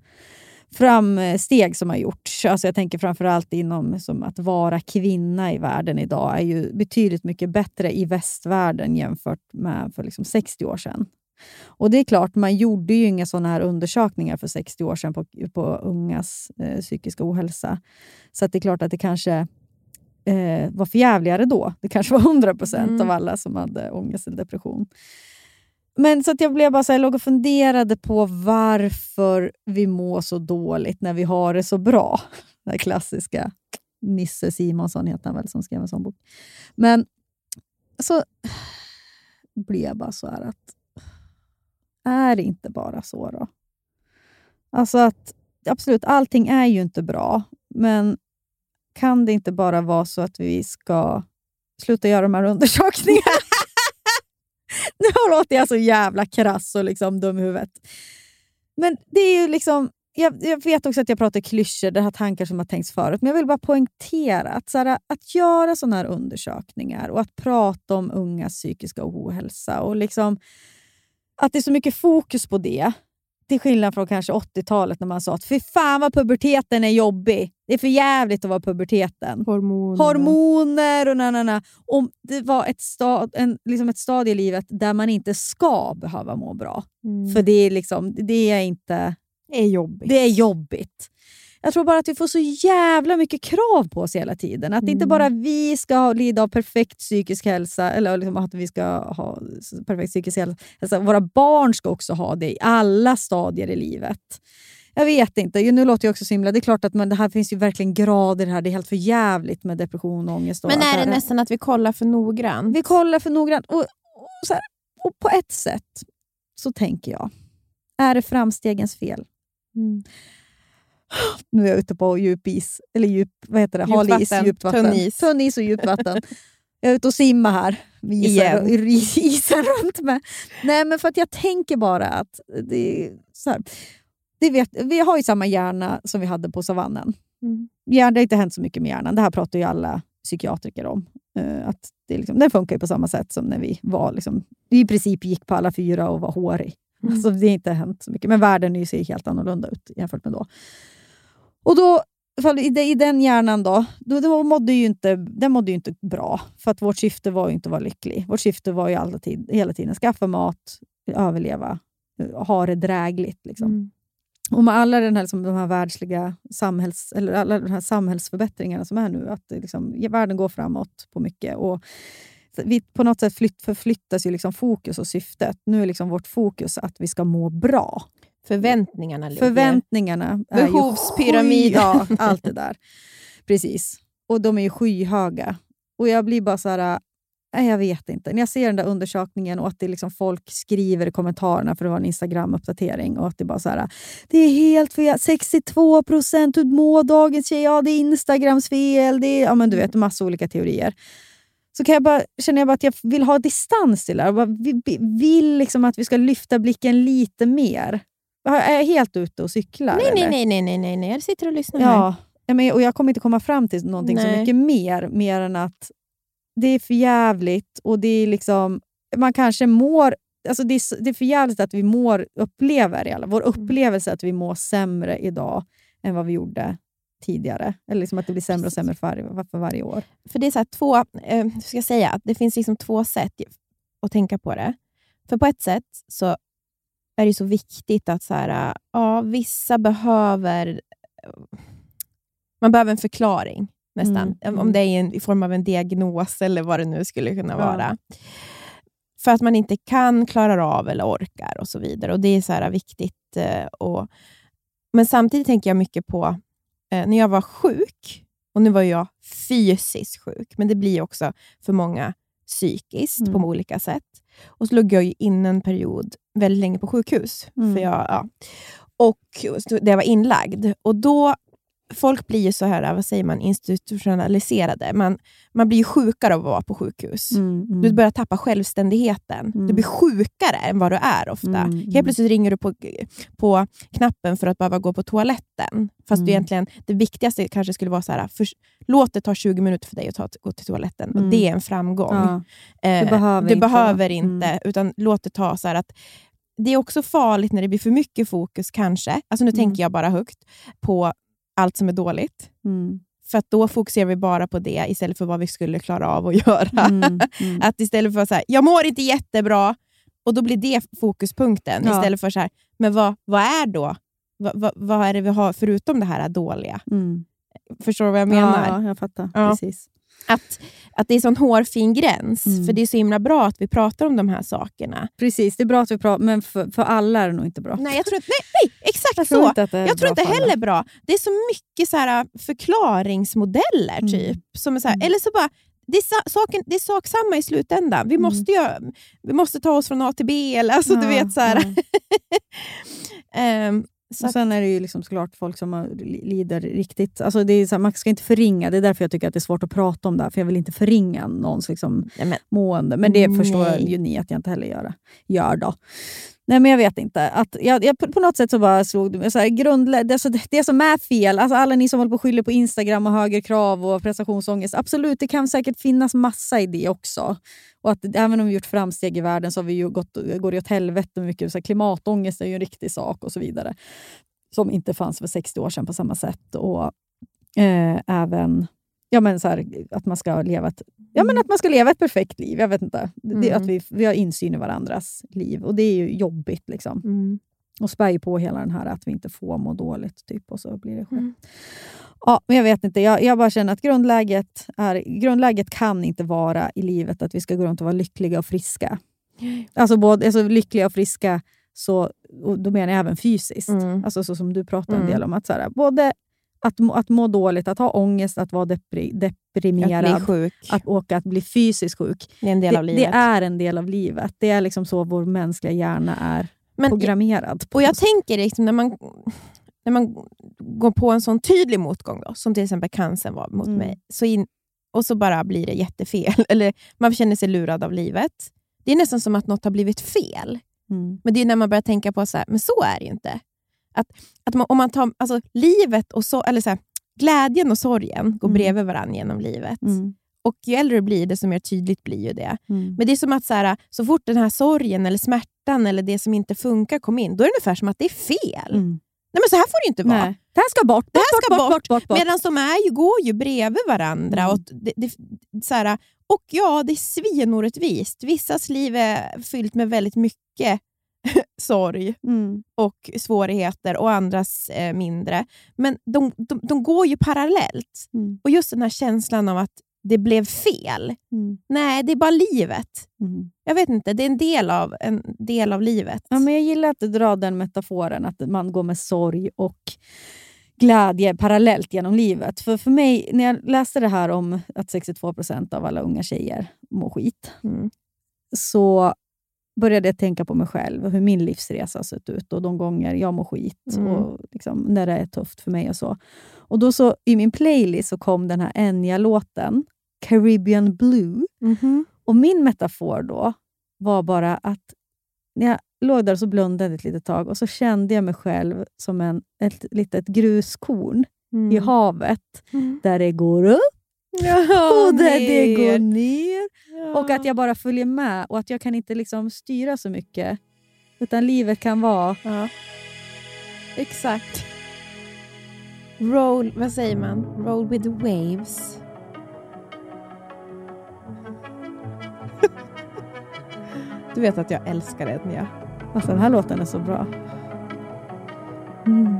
framsteg som har gjorts. Alltså jag tänker framförallt inom som att vara kvinna i världen idag är ju betydligt mycket bättre i västvärlden jämfört med för liksom sextio år sedan. Och det är klart, man gjorde ju inga sådana här undersökningar för sextio år sedan på, på ungas eh, psykiska ohälsa. Så att det är klart att det kanske eh, var förjävligare då. Det kanske var hundra procent mm. av alla som hade ångest eller depression. Men så att jag blev bara så här, låg och funderade på varför vi mår så dåligt när vi har det så bra. Den här klassiska Nisse Simonsson heter han väl, som skrev en sån bok. Men så blev jag bara så här att, är det inte bara så då? Alltså att absolut, allting är ju inte bra. Men kan det inte bara vara så att vi ska sluta göra de här undersökningarna? Nu låter jag så jävla krass och liksom dum i huvudet. Men det är ju liksom... Jag, jag vet också att jag pratar klyschor, det här tankar som har tänkts förut. Men jag vill bara poängtera att, så här, att göra sådana här undersökningar och att prata om ungas psykiska ohälsa. Och liksom att det är så mycket fokus på det. Till skillnad från kanske åttiotalet när man sa att fy fan vad puberteten är jobbig. Det är för jävligt att vara puberteten. Hormoner. Hormoner och nanana. Om det var ett, stad, en, liksom ett stadie i livet där man inte ska behöva må bra. Mm. För det är liksom, det är inte... Det är jobbigt. Det är jobbigt. Jag tror bara att vi får så jävla mycket krav på oss hela tiden. Att mm. inte bara vi ska lida av perfekt psykisk hälsa. Eller liksom att vi ska ha perfekt psykisk hälsa. Våra barn ska också ha det i alla stadier i livet. Jag vet inte. Nu låter jag också så himla. Det är klart att man, det här finns ju verkligen grader här. Det är helt för jävligt med depression och ångest. Och men är det, det nästan att vi kollar för noggrant? Vi kollar för noggrant. Och, och, så här, och på ett sätt så tänker jag. Är det framstegens fel? Mm. Nu är jag ute på djup is, eller djup, vad heter det? Halis, djupt vatten. Tunnis. Tunnis och djupt vatten. Jag är ute och simmar här. Isen, isen runt med. Nej, men för att jag tänker bara att det, så här, det vet, vi har ju samma hjärna som vi hade på savannen. Mm. Ja, det har inte hänt så mycket med hjärnan. Det här pratar ju alla psykiatriker om. Att det liksom, den funkar ju på samma sätt som när vi var liksom, vi i princip gick på alla fyra och var hårig. Mm. Alltså det har inte hänt så mycket. Men världen är ju, ser ju helt annorlunda ut jämfört med då. Och då, i den hjärnan då, då mådde ju inte, den mådde ju inte bra. För att vårt syfte var ju inte att vara lycklig. Vårt syfte var ju alltid, hela tiden skaffa mat, överleva, ha det drägligt liksom. Mm. Och med alla den här, liksom, de här världsliga samhälls, eller alla de här samhällsförbättringarna som är nu, att liksom, världen går framåt på mycket och vi på något sätt flytt, förflyttas ju liksom fokus och syftet. Nu är liksom vårt fokus att vi ska må bra. Förväntningarna ligger. Förväntningarna. Behovspyramid. Ja, allt det där. Precis. Och de är ju skyhöga. Och jag blir bara så här, nej jag vet inte. När jag ser den där undersökningen och att det liksom folk skriver i kommentarerna, för det var en Instagram-uppdatering, och att det bara så här, det är helt fel, sextiotvå procent utmå dagens tjej, ja det är Instagrams fel, det är, ja men du vet, massa olika teorier. Så kan jag bara, känner jag bara att jag vill ha distans till det här. Jag vill liksom att vi ska lyfta blicken lite mer. Är jag helt ute och cyklar? Nej, eller? nej, nej, nej, nej, nej. Jag sitter och lyssnar ja. här. Och jag kommer inte komma fram till någonting nej. så mycket mer. Mer än att det är för jävligt. Och det är liksom, man kanske mår, alltså det är, det är för jävligt att vi mår, upplever i alla. Vår upplevelse att vi mår sämre idag än vad vi gjorde tidigare, eller liksom att det blir sämre och sämre för, för varje år. För det är så här två, eh, ska jag säga, att det finns liksom två sätt att tänka på det. För på ett sätt så är det så viktigt att så här, ja, vissa behöver, man behöver en förklaring nästan, mm. om det är en, i form av en diagnos eller vad det nu skulle kunna vara. Ja. För att man inte kan klara av eller orkar och så vidare, och det är så här viktigt eh, och, men samtidigt tänker jag mycket på när jag var sjuk, och nu var jag fysiskt sjuk, men det blir också för många psykiskt mm. på olika sätt. Och så låg jag ju in en period väldigt länge på sjukhus. Mm. För jag, ja. Och det var inlagd. Och då folk blir ju så här, vad säger man, institutionaliserade. Man, man blir ju sjukare av att vara på sjukhus. Mm, mm. Du börjar tappa självständigheten. Mm. Du blir sjukare än vad du är ofta. Mm, mm. Helt plötsligt ringer du på, på knappen för att bara gå på toaletten. Fast mm. du egentligen, det viktigaste kanske skulle vara så här, för, låt det ta tjugo minuter för dig att ta, gå till toaletten. Mm. Och det är en framgång. Ja. Eh, du behöver du inte. Behöver inte mm. Utan låt det ta så här att, det är också farligt när det blir för mycket fokus kanske. Alltså nu mm. tänker jag bara högt på allt som är dåligt. Mm. För att då fokuserar vi bara på det istället för vad vi skulle klara av att göra. Mm. Mm. Att istället för så här, jag mår inte jättebra. Och då blir det fokuspunkten. Ja. Istället för så här, men vad, vad är då? Va, va, vad är det vi har förutom det här dåliga? Mm. Förstår du vad jag menar? Ja, jag fattar. Ja. Precis. Att, att det är sån hårfin gräns. Mm. För det är så himla bra att vi pratar om de här sakerna. Precis, det är bra att vi pratar. Men för, för alla är det nog inte bra. Nej, jag tror inte, nej, nej exakt jag så. Tror inte att det är jag tror inte heller alla. Bra. Det är så mycket så här förklaringsmodeller mm. typ. Som är så här, mm. eller så bara, det är, sa, saken, det är sak samma i slutändan. Vi, mm. måste, ju, vi måste ta oss från A till B. Eller, alltså ja, du vet så här. Ja. um, Så och sen är det ju liksom såklart folk som lider riktigt, alltså det är så här, man ska inte förringa, det är därför jag tycker att det är svårt att prata om det här, för jag vill inte förringa någons liksom ja, men, mående, men det nej. Förstår ju ni att jag inte heller gör, gör då. Nej men jag vet inte, att jag, jag på något sätt så bara slog så här, grundlä- det, så, det som är fel, alltså alla ni som håller på och skyller på Instagram och högre krav och prestationsångest, absolut det kan säkert finnas massa i det också. Och att även om vi gjort framsteg i världen så har vi ju gått, går det åt helvete mycket. Så här, klimatångest är ju en riktig sak och så vidare. Som inte fanns för sextio år sedan på samma sätt. Och eh, även ja, men så här, att, man ska leva ett, ja, men att man ska leva ett perfekt liv. Jag vet inte. Det, mm. att vi, vi har insyn i varandras liv. Och det är ju jobbigt liksom. Mm. Och spär ju på hela den här att vi inte får må dåligt typ. Och så blir det själv. Mm. Ja, men jag vet inte. Jag, jag bara känner att grundläget, är, grundläget kan inte vara i livet att vi ska gå runt och vara lyckliga och friska. Alltså både alltså lyckliga och friska, så, och då menar jag även fysiskt. Mm. Alltså så som du pratar en mm. del om. Att, så här, både att, att må dåligt, att ha ångest, att vara depri, deprimerad. Att bli sjuk. Att, och att bli fysiskt sjuk. Det är en del av livet. Det, det är en del av livet. Det är liksom så vår mänskliga hjärna är Men, programmerad. Och jag tänker liksom när man... När man går på en sån tydlig motgång då, som till exempel cancern var mot mm. mig. Så in, och så bara blir det jättefel. Eller man känner sig lurad av livet. Det är nästan som att något har blivit fel. Mm. Men det är när man börjar tänka på så här, men så är det ju inte. Att, att man, om man tar alltså, livet och så, eller så här, glädjen och sorgen går mm. bredvid varandra genom livet. Mm. Och ju äldre det blir, desto mer tydligt blir ju det. Mm. Men det är som att så, här, så fort den här sorgen eller smärtan eller det som inte funkar kom in, då är det ungefär som att det är fel. Mm. Nej men så här får det inte vara. Nej. Det här ska bort. bort det här ska bort. bort, bort, bort, bort. Medan de är ju, går ju bredvid varandra. Mm. Och, det, det, så här, och ja, det är svinorättvist. Vissas liv är fyllt med väldigt mycket sorg mm. och svårigheter. Och andras eh, mindre. Men de, de, de går ju parallellt. Mm. Och just den här känslan av att det blev fel. Mm. Nej, det är bara livet. Mm. Jag vet inte, det är en del av en del av livet. Ja, men jag gillar att du drar den metaforen att man går med sorg och glädje parallellt genom livet. För för mig, när jag läste det här om att sextiotvå procent av alla unga tjejer mår skit mm. så började jag tänka på mig själv och hur min livsresa har sett ut och de gånger jag mår skit mm. och liksom, när det är tufft för mig och så. Och då så i min playlist så kom den här Enya-låten Caribbean Blue mm-hmm. och min metafor då var bara att när jag låg där så blundade ett litet tag och så kände jag mig själv som en, ett litet gruskorn mm. i havet mm. där det går upp ja, och där ner. Det går ner ja. Och att jag bara följer med och att jag kan inte liksom styra så mycket utan livet kan vara ja. Exakt roll, vad säger man? Roll with the waves. Du vet att jag älskar det när jag... Alltså den här låten är så bra. Mm.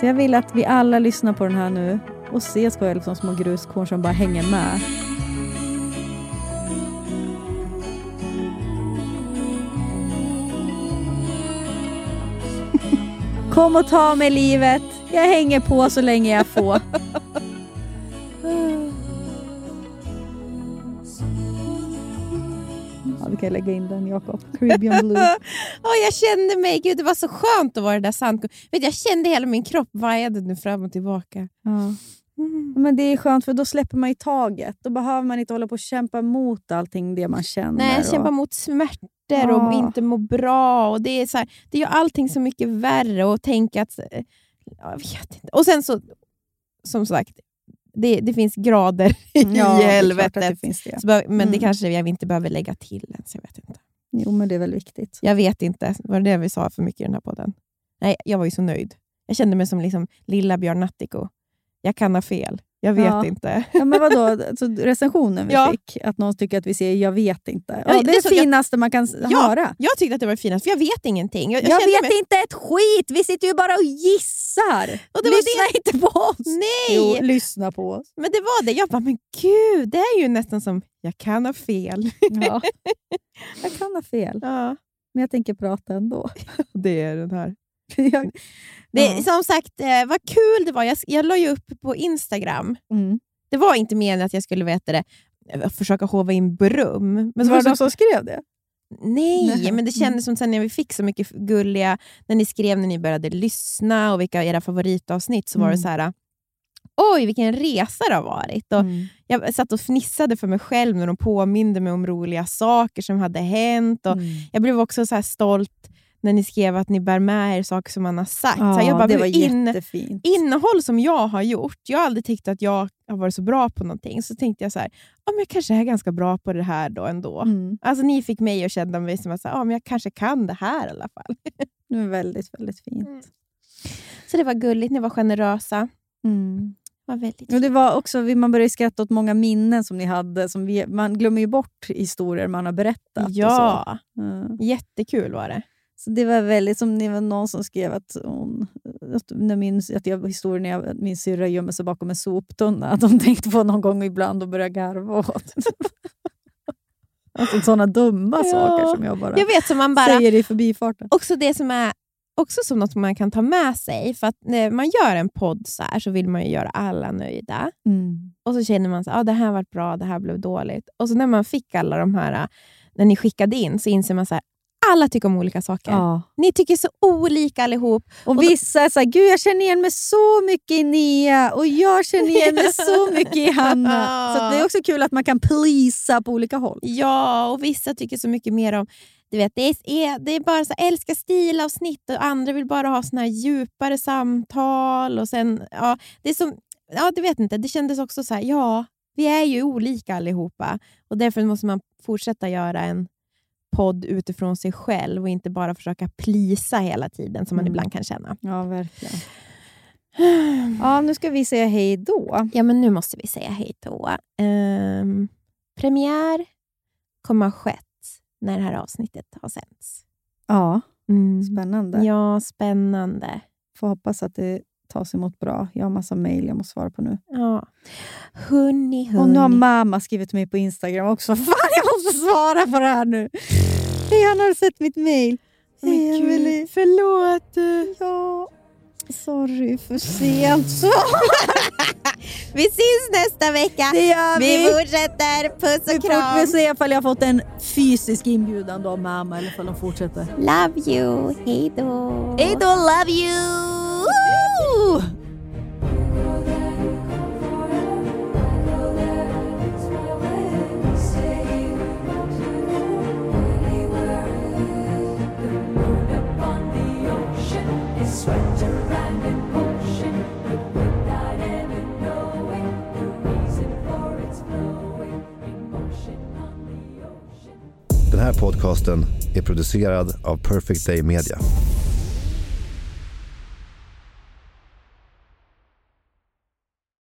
Så jag vill att vi alla lyssnar på den här nu. Och ses på liksom små gruskorn som bara hänger med. Kom och ta mig livet. Jag hänger på så länge jag får. Vi kan lägga in den, Jakob. Caribbean Blue. Åh, jag kände mig. Gud, det var så skönt att vara det där sandkorn. Vet, jag kände hela min kropp vajade nu fram och tillbaka. Ja. Mm. Men det är skönt, för då släpper man i taget. Då behöver man inte hålla på och kämpa mot allting det man känner. Nej, och... kämpa mot smärtor ja. och inte må bra. Och det är så här, det gör allting så mycket värre. Och tänka att... Jag vet inte. Och sen så, som sagt... Det, det finns grader i ja, helvetet. Det finns det. Så, men mm. det kanske jag inte behöver lägga till ens, jag vet inte. Jo, men det är väl viktigt. Jag vet inte, var det det vi sa för mycket i den här podden? Nej, jag var ju så nöjd. Jag kände mig som liksom lilla Björn Natthiko. Jag kan ha fel, jag vet ja. inte. Ja, men vadå? Så recensionen vi ja. fick, att någon tycker att vi säger jag vet inte. Ja, det, det är det finaste jag, man kan ja, höra. Jag tyckte att det var finast, för jag vet ingenting. Jag, jag, jag vet mig... inte ett skit, vi sitter ju bara och gissar. Och det lyssna var det... inte på oss. Nej. Jo, lyssna på oss. Men det var det. Jag bara, men gud, det är ju nästan som jag kan ha fel. Ja. Jag kan ha fel. Ja. Men jag tänker prata ändå. Det är den här. Jag... Det, ja. Som sagt, eh, vad kul det var. Jag, jag la ju upp på Instagram. Mm. Det var inte meningen att jag skulle veta det. Försöka hova in brum. Men så var det de som skrev det? Nej, Nej, men det kändes som sen när vi fick så mycket gulliga, när ni skrev när ni började lyssna och vilka era favoritavsnitt, så var mm. det så här: oj, vilken resa det har varit. Och mm. jag satt och fnissade för mig själv när de påminde mig om roliga saker som hade hänt. Och mm. jag blev också så här stolt när ni skrev att ni bär med er saker som man har sagt. Ja, så jag bara, det var in, jättefint. Innehåll som jag har gjort. Jag har aldrig tyckt att jag har varit så bra på någonting. Så tänkte jag så här, ja, men jag kanske är ganska bra på det här då ändå. Mm. Alltså ni fick mig att känna mig som att ja, men jag kanske kan det här i alla fall. Det var väldigt, väldigt fint. Mm. Så det var gulligt, ni var generösa. Mm. Det var väldigt fint. Det var också, man började skratta åt många minnen som ni hade. Som vi, man glömmer ju bort historier man har berättat. Ja, och mm. jättekul var det. Så det var väldigt, som det var någon som skrev att hon, när min, att jag, historien när jag, min syrra gömmer sig bakom en soptunna, att de tänkte på någon gång ibland och började garva åt. Alltså sådana dumma ja. saker som jag bara, jag vet, som man bara säger i förbifarten. Också det som är, också som något man kan ta med sig, för att när man gör en podd så här så vill man ju göra alla nöjda. Mm. Och så känner man så, ja ah, det här var bra, det här blev dåligt. Och så när man fick alla de här, när ni skickade in, så inser man så här, alla tycker om olika saker. Ja. Ni tycker så olika allihop. Och, och vissa är så här, gud jag känner igen mig så mycket i Nia. Och jag känner igen mig så mycket i Hanna. Så det är också kul att man kan plisa på olika håll. Ja, och vissa tycker så mycket mer om... Du vet, det är, det är bara så här, älskar stilavsnitt. Och andra vill bara ha såna här djupare samtal. Och sen, ja, det är som... Ja, du vet inte. Det kändes också så här, ja, vi är ju olika allihopa. Och därför måste man fortsätta göra en... podd utifrån sig själv och inte bara försöka plisa hela tiden som man mm. ibland kan känna. Ja, verkligen. Ja, nu ska vi säga hej då. Ja, men nu måste vi säga hej då. Um, premiär kommer ha skett när det här avsnittet har sänts. Ja, mm. spännande. Ja, spännande. Får hoppas att det tas emot bra. Jag har massa mejl jag måste svara på nu. Ja. Honey, honey. Och nu har mamma skrivit mig på Instagram också. Fan, jag måste svara på det här nu. Hej, har du sett mitt mejl? Hej, Emily. Förlåt. Ja. Sorry för sent. Vi syns nästa vecka. Det gör vi. Vi fortsätter. Puss och kram. Vi får se ifall jag har fått en fysisk inbjudan av mamma eller ifall de fortsätter. Love you. Hej då. Hej då, love you. Ooh. Den här podcasten är producerad av Perfect Day Media.